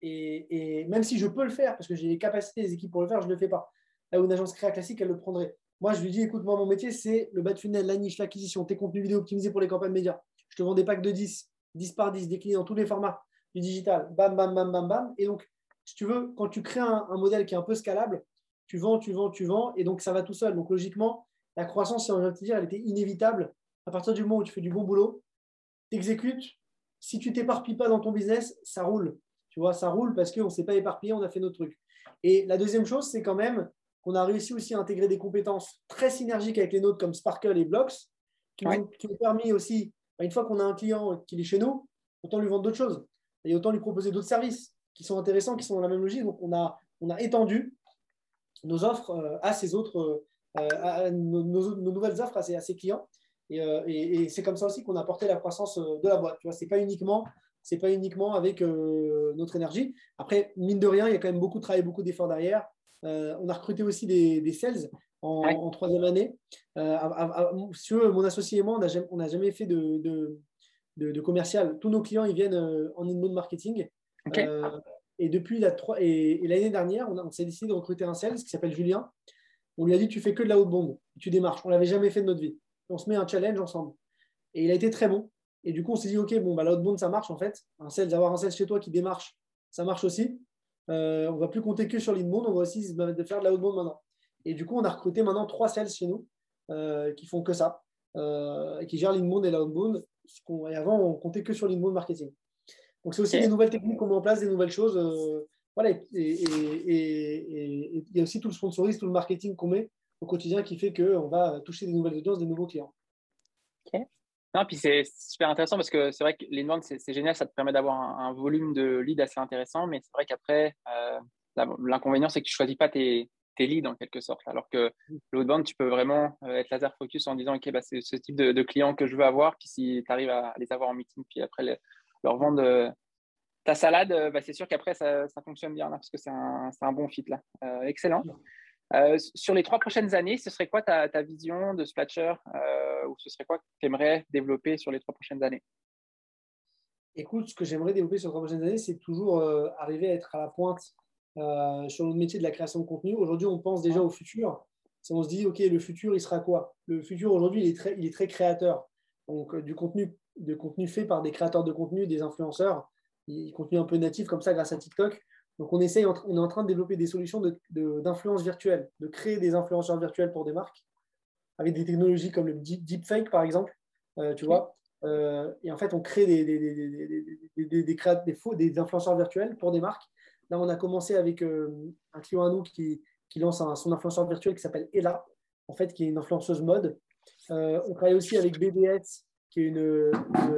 Et, et même si je peux le faire parce que j'ai les capacités, les équipes pour le faire, je ne le fais pas. Là où une agence créa classique, elle le prendrait. Moi, je lui dis « Écoute, moi, mon métier, c'est le bas de funnel, la niche, l'acquisition, tes contenus vidéo optimisés pour les campagnes médias. Je te vends des packs de dix, dix par dix, déclinés dans tous les formats du digital. Bam, bam, bam, bam, bam. Et donc, si tu veux, quand tu crées un, un modèle qui est un peu scalable, tu vends, tu vends, tu vends, et donc ça va tout seul. Donc, logiquement, la croissance, si on vient de te dire, elle était inévitable. À partir du moment où tu fais du bon boulot, tu exécutes. Si tu t'éparpilles pas dans ton business, ça roule. Tu vois, ça roule parce qu'on ne s'est pas éparpillé, on a fait notre truc. Et la deuxième chose, c'est quand même qu'on a réussi aussi à intégrer des compétences très synergiques avec les nôtres comme Sparkle et Blocks, qui nous ont permis aussi. Une fois qu'on a un client qui est chez nous, autant lui vendre d'autres choses et autant lui proposer d'autres services qui sont intéressants, qui sont dans la même logique. Donc, on a, on a étendu nos offres à ces autres, à nos, nos, nos nouvelles offres à ces, à ces clients. Et, et, et c'est comme ça aussi qu'on a apporté la croissance de la boîte. Tu vois, c'est pas uniquement, c'est pas uniquement avec euh, notre énergie. Après, mine de rien, il y a quand même beaucoup de travail, beaucoup d'efforts derrière. Euh, on a recruté aussi des, des sales. En, ouais. en troisième année. Euh, à, à, à, si eux, mon associé et moi, on n'a jamais, on n'a jamais fait de, de, de, de commercial. Tous nos clients, ils viennent euh, en inbound marketing. Okay. Euh, et depuis la et, et l'année dernière, on, on s'est décidé de recruter un sales qui s'appelle Julien. On lui a dit, tu fais que de la outbound, tu démarches. On ne l'avait jamais fait de notre vie. On se met un challenge ensemble. Et il a été très bon. Et du coup, on s'est dit, OK, bon, bah, la outbound, ça marche en fait. Un sales, avoir un sales chez toi qui démarche, ça marche aussi. Euh, on ne va plus compter que sur l'inbound. On va aussi faire de la outbound maintenant. Et du coup, on a recruté maintenant trois sales chez nous euh, qui font que ça, euh, qui gèrent l'inbound et l'outbound. Et avant, on comptait que sur l'inbound marketing. Donc, c'est aussi okay. des nouvelles techniques qu'on met en place, des nouvelles choses. Euh, voilà. Et il y a aussi tout le sponsorisme, tout le marketing qu'on met au quotidien qui fait qu'on va toucher des nouvelles audiences, des nouveaux clients. OK. Non, puis c'est super intéressant parce que c'est vrai que l'inbound, c'est génial. Ça te permet d'avoir un, un volume de leads assez intéressant. Mais c'est vrai qu'après, euh, l'inconvénient, c'est que tu ne choisis pas tes… tes leads en quelque sorte, alors que l'outbound, tu peux vraiment être laser focus en disant ok, bah, c'est ce type de, de client que je veux avoir, puis si tu arrives à les avoir en meeting, puis après les, leur vendre euh, ta salade, bah, c'est sûr qu'après ça, ça fonctionne bien là, parce que c'est un, un bon fit là. Euh, excellent. Euh, sur les trois prochaines années, ce serait quoi ta, ta vision de Splasher euh, ou ce serait quoi que tu aimerais développer sur les trois prochaines années? Écoute, ce que j'aimerais développer sur les trois prochaines années, c'est toujours euh, arriver à être à la pointe Euh, sur le métier de la création de contenu. Aujourd'hui, on pense déjà au futur. Si on se dit, OK, le futur, il sera quoi? Le futur, aujourd'hui, il est très, il est très créateur. Donc, euh, du contenu, de contenu fait par des créateurs de contenu, des influenceurs, du contenu un peu natif comme ça grâce à TikTok. Donc, on, essaye, on est en train de développer des solutions d'influence virtuelle, de créer des influenceurs virtuels pour des marques avec des technologies comme le deepfake, par exemple. Euh, tu vois euh, et en fait, on crée des, des, des, des, des, des, des, créa des, faux, des influenceurs virtuels pour des marques. Là, on a commencé avec euh, un client à nous qui, qui lance un, son influenceur virtuel qui s'appelle Ella, en fait, qui est une influenceuse mode. Euh, on travaille aussi avec B B S, qui est une,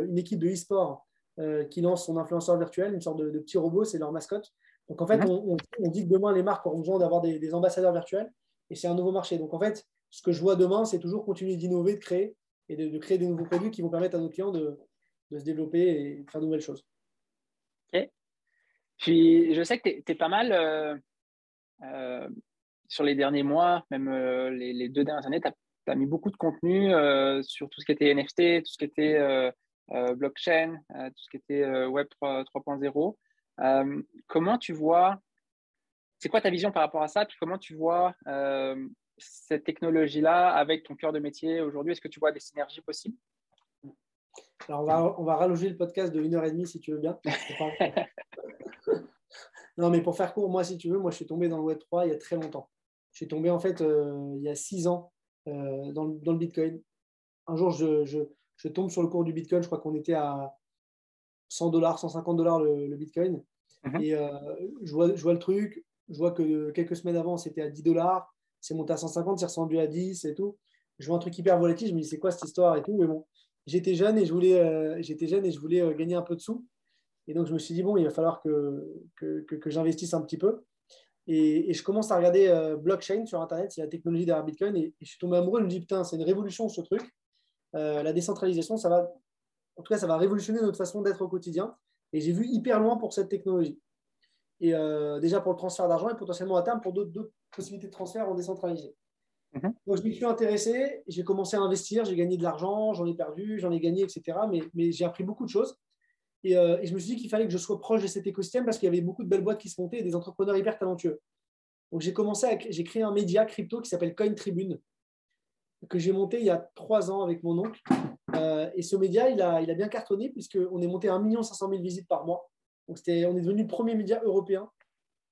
une équipe de e-sport euh, qui lance son influenceur virtuel, une sorte de, de petit robot, c'est leur mascotte. Donc, en fait, on, on, on dit que demain, les marques auront besoin d'avoir des, des ambassadeurs virtuels et c'est un nouveau marché. Donc, en fait, ce que je vois demain, c'est toujours continuer d'innover, de créer et de, de créer des nouveaux produits qui vont permettre à nos clients de, de se développer et de faire de nouvelles choses. OK. Puis, je sais que tu es pas mal, euh, euh, sur les derniers mois, même euh, les, les deux dernières années, tu as, t'as mis beaucoup de contenu euh, sur tout ce qui était N F T, tout ce qui était euh, euh, blockchain, euh, tout ce qui était euh, Web trois point zéro. Euh, comment tu vois, c'est quoi ta vision par rapport à ça? Puis comment tu vois euh, cette technologie-là avec ton cœur de métier aujourd'hui? Est-ce que tu vois des synergies possibles? Alors, on va, on va rallonger le podcast de une heure trente si tu veux bien. Non, mais pour faire court, moi, si tu veux, moi, je suis tombé dans le Web trois il y a très longtemps. Je suis tombé, en fait, euh, il y a six ans euh, dans, le, dans le Bitcoin. Un jour, je, je, je tombe sur le cours du Bitcoin. Je crois qu'on était à cent dollars, cent cinquante dollars le, le Bitcoin. Mm-hmm. Et euh, je, vois, je vois le truc. Je vois que quelques semaines avant, c'était à dix dollars. C'est monté à cent cinquante, c'est ressemblé à dix et tout. Je vois un truc hyper volatile. Je me dis, c'est quoi cette histoire et tout. Mais bon, j'étais jeune et je voulais, euh, j'étais jeune et je voulais euh, gagner un peu de sous. Et donc, je me suis dit, bon, il va falloir que, que, que, que j'investisse un petit peu. Et, et je commence à regarder euh, blockchain sur Internet, c'est la technologie derrière Bitcoin. Et, et je suis tombé amoureux. Je me dis, putain, c'est une révolution ce truc. Euh, la décentralisation, ça va, en tout cas, ça va révolutionner notre façon d'être au quotidien. Et j'ai vu hyper loin pour cette technologie. Et euh, déjà pour le transfert d'argent et potentiellement à terme pour d'autres possibilités de transfert en décentralisé. Mmh. Donc, je m'y suis intéressé. J'ai commencé à investir. J'ai gagné de l'argent. J'en ai perdu. J'en ai gagné, et cetera. Mais, mais j'ai appris beaucoup de choses. Et, euh, et je me suis dit qu'il fallait que je sois proche de cet écosystème parce qu'il y avait beaucoup de belles boîtes qui se montaient et des entrepreneurs hyper talentueux. Donc, j'ai commencé à, j'ai créé un média crypto qui s'appelle CoinTribune que j'ai monté il y a trois ans avec mon oncle. Euh, et ce média, il a, il a bien cartonné puisqu'on est monté à un million cinq cent mille visites par mois. Donc, c'était, on est devenu le premier média européen.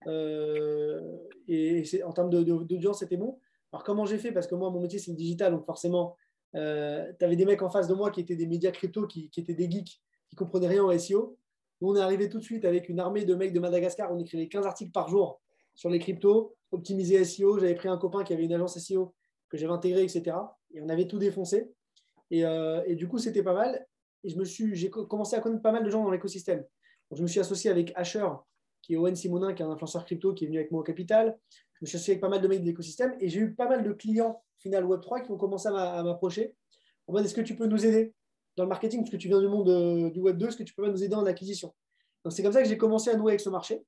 Euh, et c'est, en termes de, de, d'audience, c'était bon. Alors, comment j'ai fait? Parce que moi, mon métier, c'est le digital. Donc, forcément, euh, tu avais des mecs en face de moi qui étaient des médias crypto, qui, qui étaient des geeks, qui ne comprenaient rien au S E O. Nous, on est arrivé tout de suite avec une armée de mecs de Madagascar. On écrivait quinze articles par jour sur les cryptos, optimiser S E O. J'avais pris un copain qui avait une agence S E O que j'avais intégrée, et cetera. Et on avait tout défoncé. Et, euh, et du coup, c'était pas mal. Et je me suis, j'ai commencé à connaître pas mal de gens dans l'écosystème. Donc, je me suis associé avec Asher, qui est Owen Simonin, qui est un influenceur crypto, qui est venu avec moi au capital. Je me suis associé avec pas mal de mecs de l'écosystème. Et j'ai eu pas mal de clients final Web trois qui ont commencé à m'approcher. En mode, est-ce que tu peux nous aider dans le marketing, parce que tu viens du monde euh, du Web deux, est-ce que tu peux pas nous aider en acquisition? Donc, c'est comme ça que j'ai commencé à nouer avec ce marché.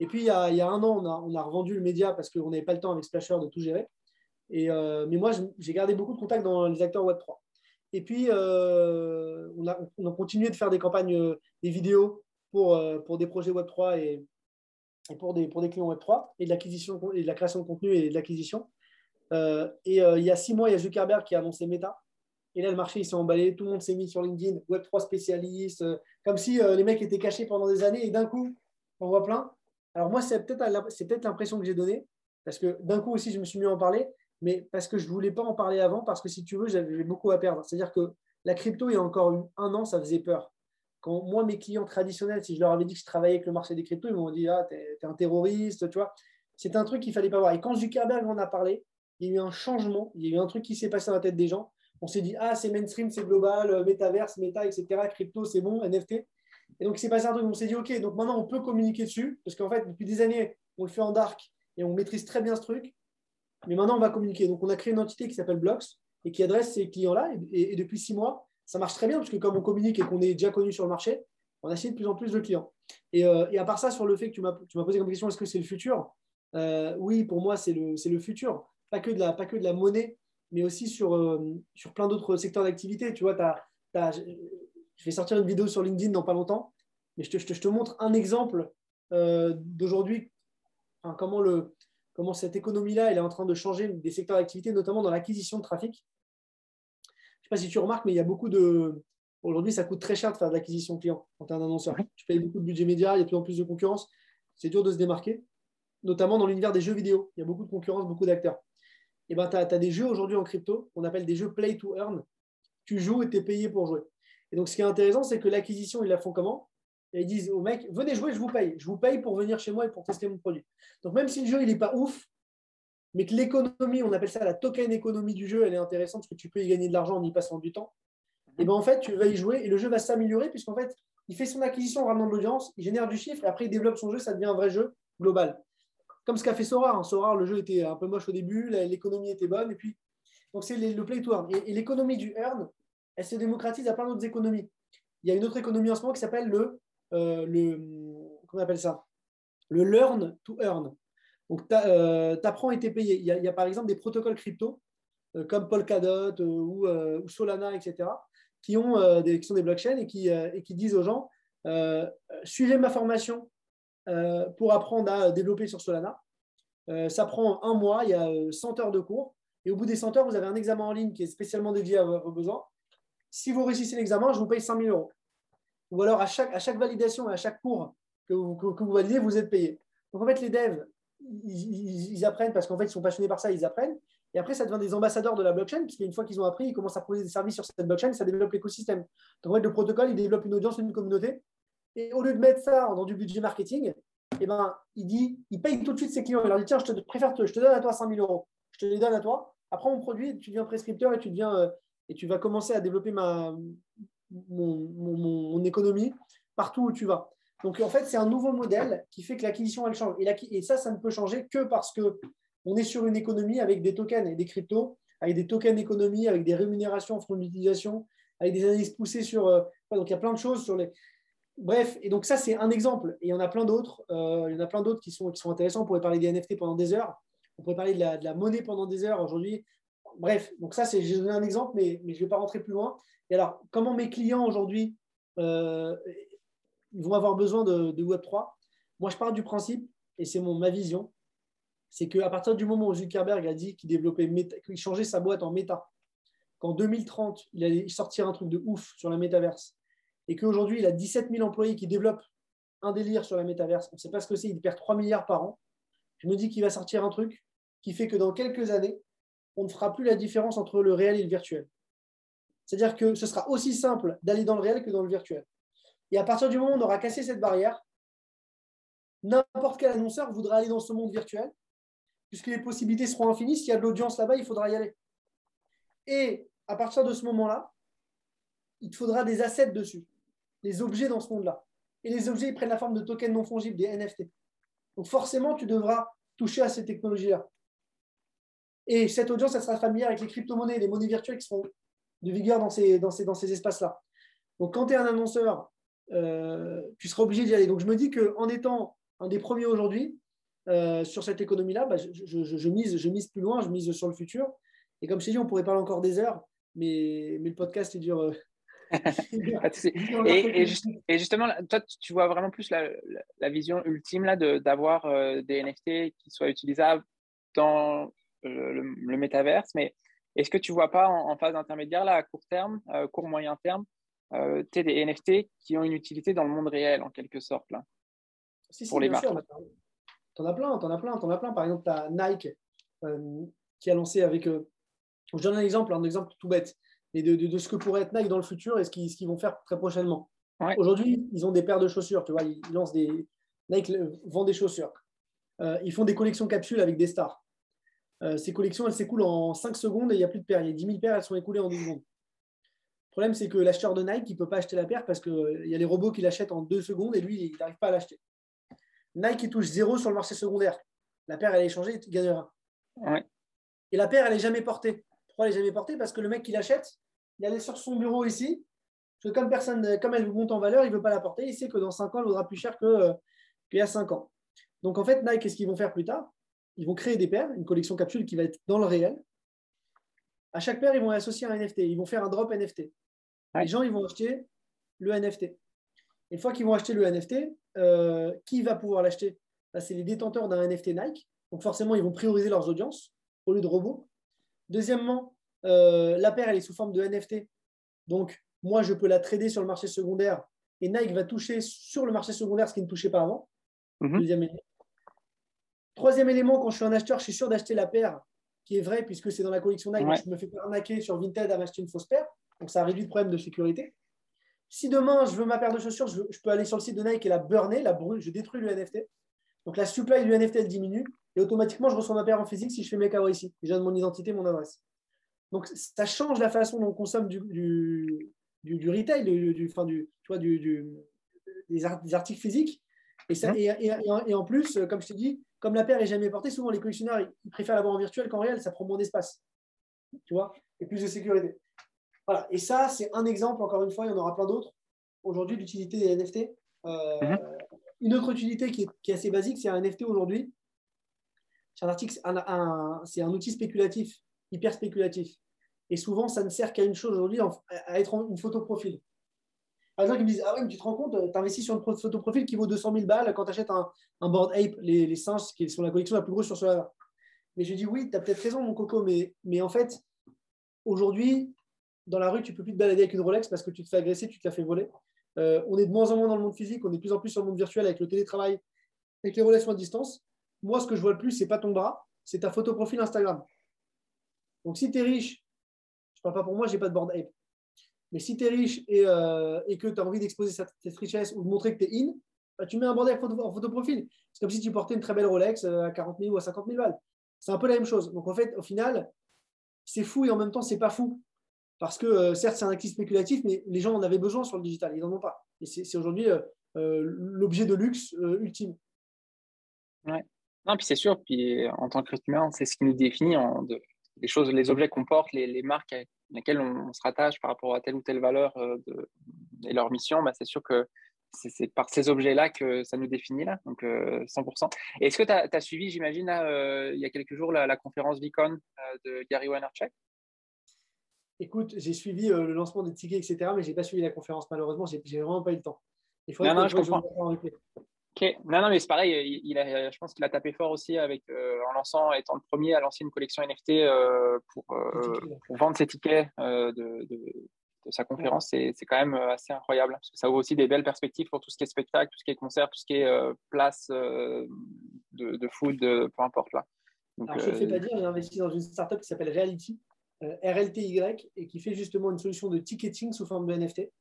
Et puis, il y a, il y a un an, on a, on a revendu le média parce qu'on n'avait pas le temps avec Splasher de tout gérer. Et, euh, mais moi, je, j'ai gardé beaucoup de contacts dans les acteurs Web trois. Et puis, euh, on, a, on a continué de faire des campagnes, euh, des vidéos pour, euh, pour des projets Web trois et, et pour, des, pour des clients Web trois et de, l'acquisition, et de la création de contenu et de l'acquisition. Euh, et euh, il y a six mois, il y a Zuckerberg qui a annoncé Meta. Et là, le marché, il s'est emballé. Tout le monde s'est mis sur LinkedIn, Web trois spécialistes, euh, comme si euh, les mecs étaient cachés pendant des années. Et d'un coup, on voit plein. Alors moi, c'est peut-être, c'est peut-être l'impression que j'ai donnée, parce que d'un coup aussi, je me suis mis à en parler, mais parce que je ne voulais pas en parler avant, parce que si tu veux, j'avais beaucoup à perdre. C'est-à-dire que la crypto, il y a encore un an, ça faisait peur. Quand moi, mes clients traditionnels, si je leur avais dit que je travaillais avec le marché des cryptos, ils m'ont dit « Ah, t'es, t'es un terroriste, tu vois ». C'était un truc qu'il ne fallait pas voir. Et quand Zuckerberg en a parlé, il y a eu un changement, il y a eu un truc qui s'est passé dans la tête des gens. On s'est dit, ah, c'est mainstream, c'est global, métaverse, méta, et cetera, crypto, c'est bon, N F T. Et donc, c'est passé un truc. On s'est dit, OK, donc maintenant, on peut communiquer dessus. Parce qu'en fait, depuis des années, on le fait en dark et on maîtrise très bien ce truc. Mais maintenant, on va communiquer. Donc, on a créé une entité qui s'appelle Blocks et qui adresse ces clients-là. Et, et, et depuis six mois, ça marche très bien parce que comme on communique et qu'on est déjà connu sur le marché, on a signé de plus en plus de clients. Et, euh, et à part ça, sur le fait que tu m'as, tu m'as posé comme question, est-ce que c'est le futur? euh, Oui, pour moi, c'est le, c'est le futur. Pas que de la, pas que de la monnaie, mais aussi sur, euh, sur plein d'autres secteurs d'activité. Tu vois, t'as, t'as, je vais sortir une vidéo sur LinkedIn dans pas longtemps, mais je te, je te, je te montre un exemple euh, d'aujourd'hui, hein, comment, le, comment cette économie-là elle est en train de changer des secteurs d'activité, notamment dans l'acquisition de trafic. Je ne sais pas si tu remarques, mais il y a beaucoup de… Aujourd'hui, ça coûte très cher de faire de l'acquisition client quand tu es un annonceur. Tu payes beaucoup de budget média, il y a de plus en plus de concurrence. C'est dur de se démarquer, notamment dans l'univers des jeux vidéo. Il y a beaucoup de concurrence, beaucoup d'acteurs. Eh ben, tu as des jeux aujourd'hui en crypto, on appelle des jeux play to earn. Tu joues et tu es payé pour jouer. Et donc, ce qui est intéressant, c'est que l'acquisition, ils la font comment? Et ils disent au mec, venez jouer, je vous paye. Je vous paye pour venir chez moi et pour tester mon produit. Donc, même si le jeu, il n'est pas ouf, mais que l'économie, on appelle ça la token économie du jeu, elle est intéressante parce que tu peux y gagner de l'argent en y passant du temps. Et bien, en fait, tu vas y jouer et le jeu va s'améliorer puisqu'en fait, il fait son acquisition en ramenant de l'audience, il génère du chiffre et après, il développe son jeu, ça devient un vrai jeu global. Comme ce qu'a fait Sorare. Sorare, le jeu était un peu moche au début, l'économie était bonne. Et puis, donc c'est le play to earn. Et, et l'économie du earn, elle se démocratise à plein d'autres économies. Il y a une autre économie en ce moment qui s'appelle le, euh, le comment on appelle ça, le learn to earn. Donc, tu euh, apprends et tu es payé. Il y, a, il y a par exemple des protocoles crypto euh, comme Polkadot euh, ou, euh, ou Solana, et cetera, qui, ont, euh, des, qui sont des blockchains et qui, euh, et qui disent aux gens euh, suivez ma formation. Euh, pour apprendre à développer sur Solana. Euh, ça prend un mois, il y a cent heures de cours. Et au bout des cent heures, vous avez un examen en ligne qui est spécialement dédié à vos besoins. Si vous réussissez l'examen, je vous paye cinq mille euros. Ou alors, à chaque, à chaque validation et à chaque cours que vous, que, que vous validez, vous êtes payé. Donc, en fait, les devs, ils, ils apprennent parce qu'en fait, ils sont passionnés par ça, ils apprennent. Et après, ça devient des ambassadeurs de la blockchain puisqu'une fois qu'ils ont appris, ils commencent à proposer des services sur cette blockchain, ça développe l'écosystème. Donc, en fait, le protocole, il développe une audience, une communauté. Et au lieu de mettre ça dans du budget marketing, eh ben, il, dit, il paye tout de suite ses clients. Il leur dit, tiens, je te, préfère te, je te donne à toi cinq mille euros. Je te les donne à toi. Après, on produit, tu deviens prescripteur et tu, deviens, euh, et tu vas commencer à développer ma, mon, mon, mon économie partout où tu vas. Donc, en fait, c'est un nouveau modèle qui fait que l'acquisition, elle change. Et, la, et ça, ça ne peut changer que parce qu'on est sur une économie avec des tokens et des cryptos, avec des tokens d'économie, avec des rémunérations en fonction de l'utilisation, avec des analyses poussées sur… Euh, donc, il y a plein de choses sur les… Bref, et donc ça, c'est un exemple. Et il y en a plein d'autres. Euh, il y en a plein d'autres qui sont, qui sont intéressants. On pourrait parler des N F T pendant des heures. On pourrait parler de la, de la monnaie pendant des heures aujourd'hui. Bref, donc ça, c'est, j'ai donné un exemple, mais, mais je ne vais pas rentrer plus loin. Et alors, comment mes clients aujourd'hui… Euh, ils vont avoir besoin de, de Web trois. Moi, je pars du principe, et c'est mon, ma vision, c'est qu'à partir du moment où Zuckerberg a dit qu'il développait méta, qu'il changeait sa boîte en méta, qu'en deux mille trente, il allait sortir un truc de ouf sur la métaverse, et qu'aujourd'hui, il a dix-sept mille employés qui développent un délire sur la métaverse, on ne sait pas ce que c'est, il perd trois milliards par an, je me dis qu'il va sortir un truc qui fait que dans quelques années, on ne fera plus la différence entre le réel et le virtuel. C'est-à-dire que ce sera aussi simple d'aller dans le réel que dans le virtuel. Et à partir du moment où on aura cassé cette barrière, n'importe quel annonceur voudra aller dans ce monde virtuel, puisque les possibilités seront infinies. S'il y a de l'audience là-bas, il faudra y aller. Et à partir de ce moment-là, il te faudra des assets dessus, des objets dans ce monde-là. Et les objets, ils prennent la forme de tokens non fongibles, des N F T. Donc forcément, tu devras toucher à ces technologies-là. Et cette audience, elle sera familière avec les crypto-monnaies, les monnaies virtuelles qui seront de vigueur dans ces, dans ces, dans ces espaces-là. Donc quand tu es un annonceur, Euh, tu seras obligé d'y aller. Donc je me dis qu'en étant un des premiers aujourd'hui euh, sur cette économie-là, bah, je, je, je, mise, je mise plus loin, je mise sur le futur. Et comme je t'ai dit, on pourrait parler encore des heures, mais, mais le podcast il dure. Euh, et, et, juste, et justement, toi, tu vois vraiment plus la, la, la vision ultime là, de, d'avoir euh, des N F T qui soient utilisables dans euh, le, le métaverse. Mais est-ce que tu ne vois pas en, en phase intermédiaire là, à court terme, euh, court moyen terme? Euh, t'es des N F T qui ont une utilité dans le monde réel en quelque sorte là, si, si, pour les marques. T'en as plein, t'en as plein, t'en as plein. Par exemple, t'as Nike euh, qui a lancé avec. Euh, je donne un exemple, un exemple tout bête, mais de, de, de ce que pourrait être Nike dans le futur et ce qu'ils, ce qu'ils vont faire très prochainement. Ouais. Aujourd'hui, ils ont des paires de chaussures, tu vois, ils lancent des. Nike vend des chaussures. Euh, ils font des collections capsules avec des stars. Euh, ces collections, elles s'écoulent en cinq secondes et il n'y a plus de paires. Il y a dix mille paires, elles sont écoulées en dix secondes. Le problème, c'est que l'acheteur de Nike, il ne peut pas acheter la paire parce qu'il euh, y a les robots qui l'achètent en deux secondes et lui, il n'arrive pas à l'acheter. Nike, il touche zéro sur le marché secondaire. La paire, elle est échangée, il gagne rien. Ouais. Et la paire, elle n'est jamais portée. Pourquoi elle n'est jamais portée? Parce que le mec qui l'achète, il allait sur son bureau ici. Parce que comme, personne, comme elle monte en valeur, il ne veut pas la porter. Il sait que dans cinq ans, elle vaudra plus cher que, euh, qu'il y a cinq ans. Donc, en fait, Nike, qu'est-ce qu'ils vont faire plus tard? Ils vont créer des paires, une collection capsule qui va être dans le réel. À chaque paire, ils vont associer un N F T. Ils vont faire un drop N F T. Les gens, ils vont acheter le N F T. Et une fois qu'ils vont acheter le N F T, euh, qui va pouvoir l'acheter? Là, c'est les détenteurs d'un N F T Nike. Donc forcément, ils vont prioriser leurs audiences au lieu de robots. Deuxièmement, euh, la paire, elle est sous forme de N F T. Donc, moi, je peux la trader sur le marché secondaire et Nike va toucher sur le marché secondaire ce qui ne touchait pas avant. Mm-hmm. Deuxième élément. Troisième élément, quand je suis un acheteur, je suis sûr d'acheter la paire qui est vraie puisque c'est dans la collection Nike. Ouais. Je me fais pas arnaquer sur Vinted à m'acheter une fausse paire. Donc, ça réduit le problème de sécurité. Si demain, je veux ma paire de chaussures, je, veux, je peux aller sur le site de Nike et la burner, la brûler, je détruis le N F T. Donc, la supply du N F T, elle diminue et automatiquement, je reçois ma paire en physique si je fais mes K O ici. Je donne mon identité, mon adresse. Donc, ça change la façon dont on consomme du, du, du, du retail, du, du, enfin, du, tu vois, du, du, des, art, des articles physiques. Et, ça, et, et, et en plus, comme je t'ai dit, comme la paire n'est jamais portée, souvent, les collectionneurs, ils préfèrent l'avoir en virtuel qu'en réel. Ça prend moins d'espace, tu vois, et plus de sécurité. Voilà. Et ça, c'est un exemple, encore une fois, il y en aura plein d'autres. Aujourd'hui, l'utilité des N F T. Euh, mm-hmm. Une autre utilité qui est, qui est assez basique, c'est un N F T aujourd'hui. C'est un, article, un, un, c'est un outil spéculatif, hyper spéculatif. Et souvent, ça ne sert qu'à une chose aujourd'hui, à être en, une photo profil. Par exemple, ils me disent, ah oui, mais tu te rends compte, tu investis sur une photo profil qui vaut deux cent mille balles quand tu achètes un, un Board Ape, les, les singes qui sont la collection la plus grosse sur Solana. Mais je dis, oui, tu as peut-être raison, mon coco, mais, mais en fait, aujourd'hui, dans la rue, tu ne peux plus te balader avec une Rolex parce que tu te fais agresser, tu te la fais voler. Euh, on est de moins en moins dans le monde physique, on est de plus en plus sur le monde virtuel avec le télétravail, avec les relations à distance. Moi, ce que je vois le plus, ce n'est pas ton bras, c'est ta photo profil Instagram. Donc, si tu es riche, je ne parle pas pour moi, je n'ai pas de Board Ape, mais si tu es riche et, euh, et que tu as envie d'exposer cette, cette richesse ou de montrer que tu es in, bah, tu mets un bordel en photo profil. C'est comme si tu portais une très belle Rolex à quarante mille ou à cinquante mille balles. C'est un peu la même chose. Donc, en fait, au final, c'est fou et en même temps, c'est pas fou. Parce que, euh, certes, c'est un actif spéculatif, mais les gens en avaient besoin sur le digital. Ils n'en ont pas. Et c'est aujourd'hui euh, euh, l'objet de luxe euh, ultime. Ouais. Non, puis c'est sûr. Puis en tant qu'être humain, c'est ce qui nous définit. En, de, les choses, les objets qu'on porte, les, les marques à lesquelles on, on se rattache par rapport à telle ou telle valeur euh, de, et leur mission, bah, c'est sûr que c'est par ces objets-là que ça nous définit, là, donc euh, cent pour cent. Est-ce que tu as suivi, j'imagine, euh, il y a quelques jours, la, la conférence VeeCon euh, de Gary Vaynerchuk? Écoute, j'ai suivi euh, le lancement des tickets, et cetera, mais je n'ai pas suivi la conférence, malheureusement, je n'ai vraiment pas eu le temps. Il faudrait non, que non, je comprends. Je okay. Non, non, mais c'est pareil, il, il a, je pense qu'il a tapé fort aussi avec, euh, en lançant, étant le premier à lancer une collection N F T euh, pour, euh, pour vendre ses tickets euh, de… de... de sa conférence, c'est quand même assez incroyable parce que ça ouvre aussi des belles perspectives pour tout ce qui est spectacle, tout ce qui est concert, tout ce qui est euh, place euh, de, de food, de, peu importe là. Donc, alors, je ne euh... fais pas dire, j'ai investi dans une startup qui s'appelle Reality, euh, R L T Y, et qui fait justement une solution de ticketing sous forme de N F T.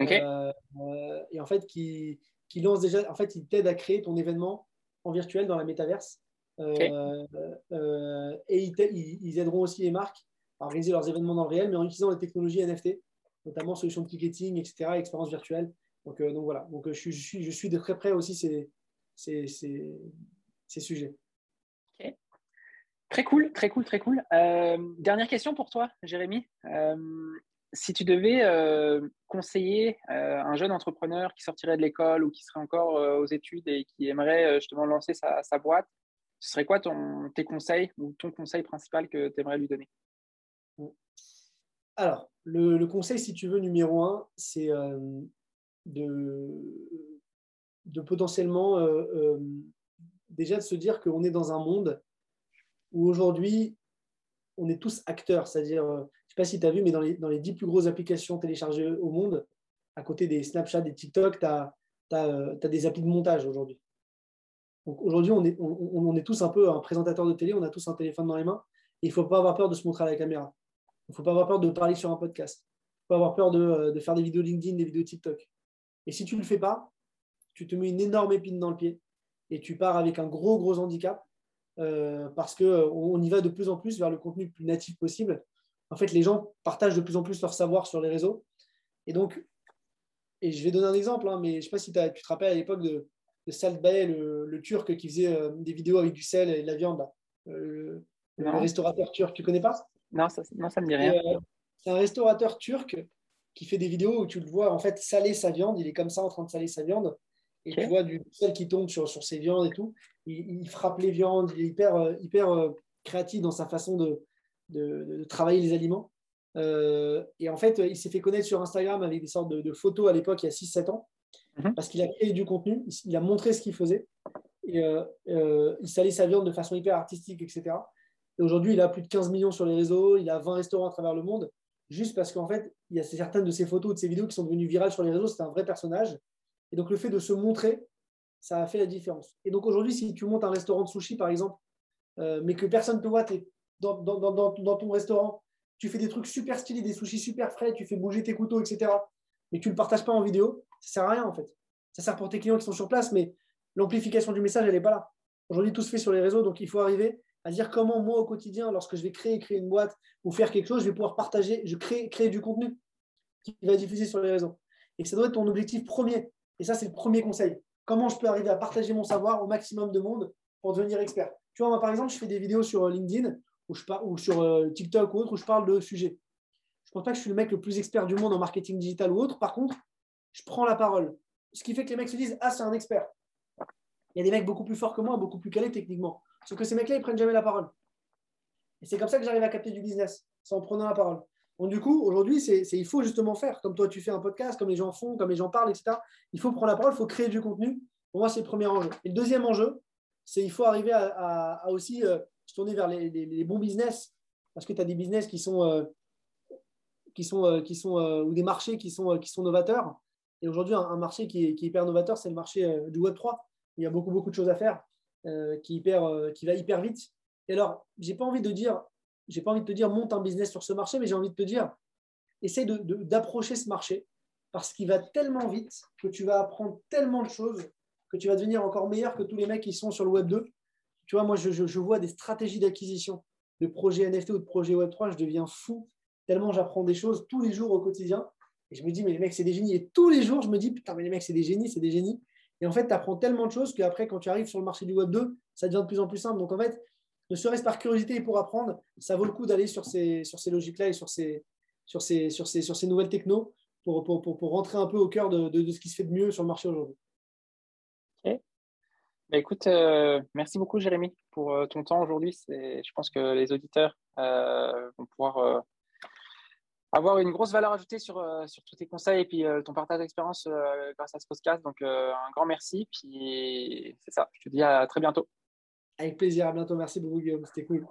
Okay. Euh, euh, et en fait, qui, qui lance déjà, en fait, il t'aide à créer ton événement en virtuel dans la métaverse. Euh, okay. euh, et ils, ils, ils aideront aussi les marques à organiser leurs événements dans le réel, mais en utilisant les technologies N F T, notamment solutions de ticketing, et cetera, expérience virtuelle. Donc, euh, donc voilà, donc, euh, je, suis, je, suis, je suis de très près aussi ces, ces, ces, ces sujets. Okay. Très cool, très cool, très cool. Euh, dernière question pour toi, Jérémy. Euh, si tu devais euh, conseiller euh, un jeune entrepreneur qui sortirait de l'école ou qui serait encore euh, aux études et qui aimerait euh, justement lancer sa, sa boîte, ce serait quoi ton, tes conseils ou ton conseil principal que tu aimerais lui donner? Alors, le, le conseil, si tu veux, numéro un, c'est euh, de, de potentiellement euh, euh, déjà de se dire qu'on est dans un monde où aujourd'hui, on est tous acteurs. C'est-à-dire, euh, je ne sais pas si tu as vu, mais dans les, dans les dix plus grosses applications téléchargées au monde, à côté des Snapchat, des TikTok, tu as, t'as, euh, t'as des applis de montage aujourd'hui. Donc aujourd'hui, on est, on, on est tous un peu un présentateur de télé, on a tous un téléphone dans les mains et il ne faut pas avoir peur de se montrer à la caméra. Il ne faut pas avoir peur de parler sur un podcast. Il ne faut pas avoir peur de, de faire des vidéos LinkedIn, des vidéos TikTok. Et si tu ne le fais pas, tu te mets une énorme épine dans le pied et tu pars avec un gros, gros handicap euh, parce qu'on y va de plus en plus vers le contenu le plus natif possible. En fait, les gens partagent de plus en plus leur savoir sur les réseaux. Et donc, et je vais donner un exemple, hein, mais je ne sais pas si tu te rappelles à l'époque de, de Salbay, le, le Turc qui faisait euh, des vidéos avec du sel et de la viande. Euh, le, le restaurateur turc, tu ne connais pas ? Non, ça ne me dit rien. Euh, c'est un restaurateur turc qui fait des vidéos où tu le vois en fait saler sa viande. Il est comme ça en train de saler sa viande. Et okay. Tu vois du sel qui tombe sur, sur ses viandes et tout. Il, il frappe les viandes. Il est hyper, hyper créatif dans sa façon de, de, de travailler les aliments. Euh, et en fait, il s'est fait connaître sur Instagram avec des sortes de, de photos à l'époque, il y a six sept ans. Mm-hmm. Parce qu'il a créé du contenu. Il, il a montré ce qu'il faisait. Et, euh, euh, il salait sa viande de façon hyper artistique, et cetera. Aujourd'hui, il a plus de quinze millions sur les réseaux, il a vingt restaurants à travers le monde, juste parce qu'en fait, il y a certaines de ses photos, de ses vidéos qui sont devenues virales sur les réseaux, c'est un vrai personnage. Et donc, le fait de se montrer, ça a fait la différence. Et donc, aujourd'hui, si tu montes un restaurant de sushi, par exemple, euh, mais que personne ne te voit, tu es dans, dans, dans, dans ton restaurant, tu fais des trucs super stylés, des sushis super frais, tu fais bouger tes couteaux, et cetera, mais tu ne le partages pas en vidéo, ça ne sert à rien, en fait. Ça sert pour tes clients qui sont sur place, mais l'amplification du message, elle n'est pas là. Aujourd'hui, tout se fait sur les réseaux, donc il faut arriver à dire comment moi au quotidien, lorsque je vais créer, créer une boîte ou faire quelque chose, je vais pouvoir partager, je crée, créer du contenu qui va diffuser sur les réseaux. Et ça doit être ton objectif premier. Et ça, c'est le premier conseil. Comment je peux arriver à partager mon savoir au maximum de monde pour devenir expert? Tu vois, moi, par exemple, je fais des vidéos sur LinkedIn ou, je par... ou sur euh, TikTok ou autre où je parle de sujets. Je ne pense pas que je suis le mec le plus expert du monde en marketing digital ou autre. Par contre, je prends la parole. Ce qui fait que les mecs se disent « Ah, c'est un expert ». Il y a des mecs beaucoup plus forts que moi, beaucoup plus calés techniquement. Sauf que ces mecs-là, ils ne prennent jamais la parole. Et c'est comme ça que j'arrive à capter du business, c'est en prenant la parole. Donc du coup, aujourd'hui, c'est, c'est, il faut justement faire, comme toi, tu fais un podcast, comme les gens font, comme les gens parlent, et cetera. Il faut prendre la parole, il faut créer du contenu. Pour moi, c'est le premier enjeu. Et le deuxième enjeu, c'est qu'il faut arriver à, à, à aussi euh, se tourner vers les, les, les bons business, parce que tu as des business qui sont, euh, qui sont, euh, qui sont euh, ou des marchés qui sont, euh, qui sont novateurs. Et aujourd'hui, un, un marché qui est, qui est hyper novateur, c'est le marché euh, du Web trois. Il y a beaucoup, beaucoup de choses à faire. Euh, qui, hyper, euh, qui va hyper vite. Et alors, j'ai pas envie de dire, j'ai pas envie de te dire monte un business sur ce marché, mais j'ai envie de te dire essaie de, de, d'approcher ce marché parce qu'il va tellement vite que tu vas apprendre tellement de choses que tu vas devenir encore meilleur que tous les mecs qui sont sur le Web deux. Tu vois, moi, je, je, je vois des stratégies d'acquisition de projets N F T ou de projets Web trois. Je deviens fou tellement j'apprends des choses tous les jours au quotidien. Et je me dis, mais les mecs, c'est des génies. Et tous les jours, je me dis, putain, mais les mecs, c'est des génies, c'est des génies. Et en fait, tu apprends tellement de choses qu'après, quand tu arrives sur le marché du Web deux, ça devient de plus en plus simple. Donc, en fait, ne serait-ce par curiosité et pour apprendre, ça vaut le coup d'aller sur ces, sur ces logiques-là et sur ces, sur ces, sur ces, sur ces nouvelles technos pour, pour, pour, pour rentrer un peu au cœur de, de, de ce qui se fait de mieux sur le marché aujourd'hui. Ok. Bah, écoute, euh, merci beaucoup, Jérémy, pour euh, ton temps aujourd'hui. C'est, je pense que les auditeurs euh, vont pouvoir euh, avoir une grosse valeur ajoutée sur, euh, sur tous tes conseils et puis euh, ton partage d'expérience euh, grâce à ce podcast. Donc, euh, un grand merci. Puis, c'est ça. Je te dis à très bientôt. Avec plaisir, à bientôt. Merci beaucoup, Guillaume. C'était cool.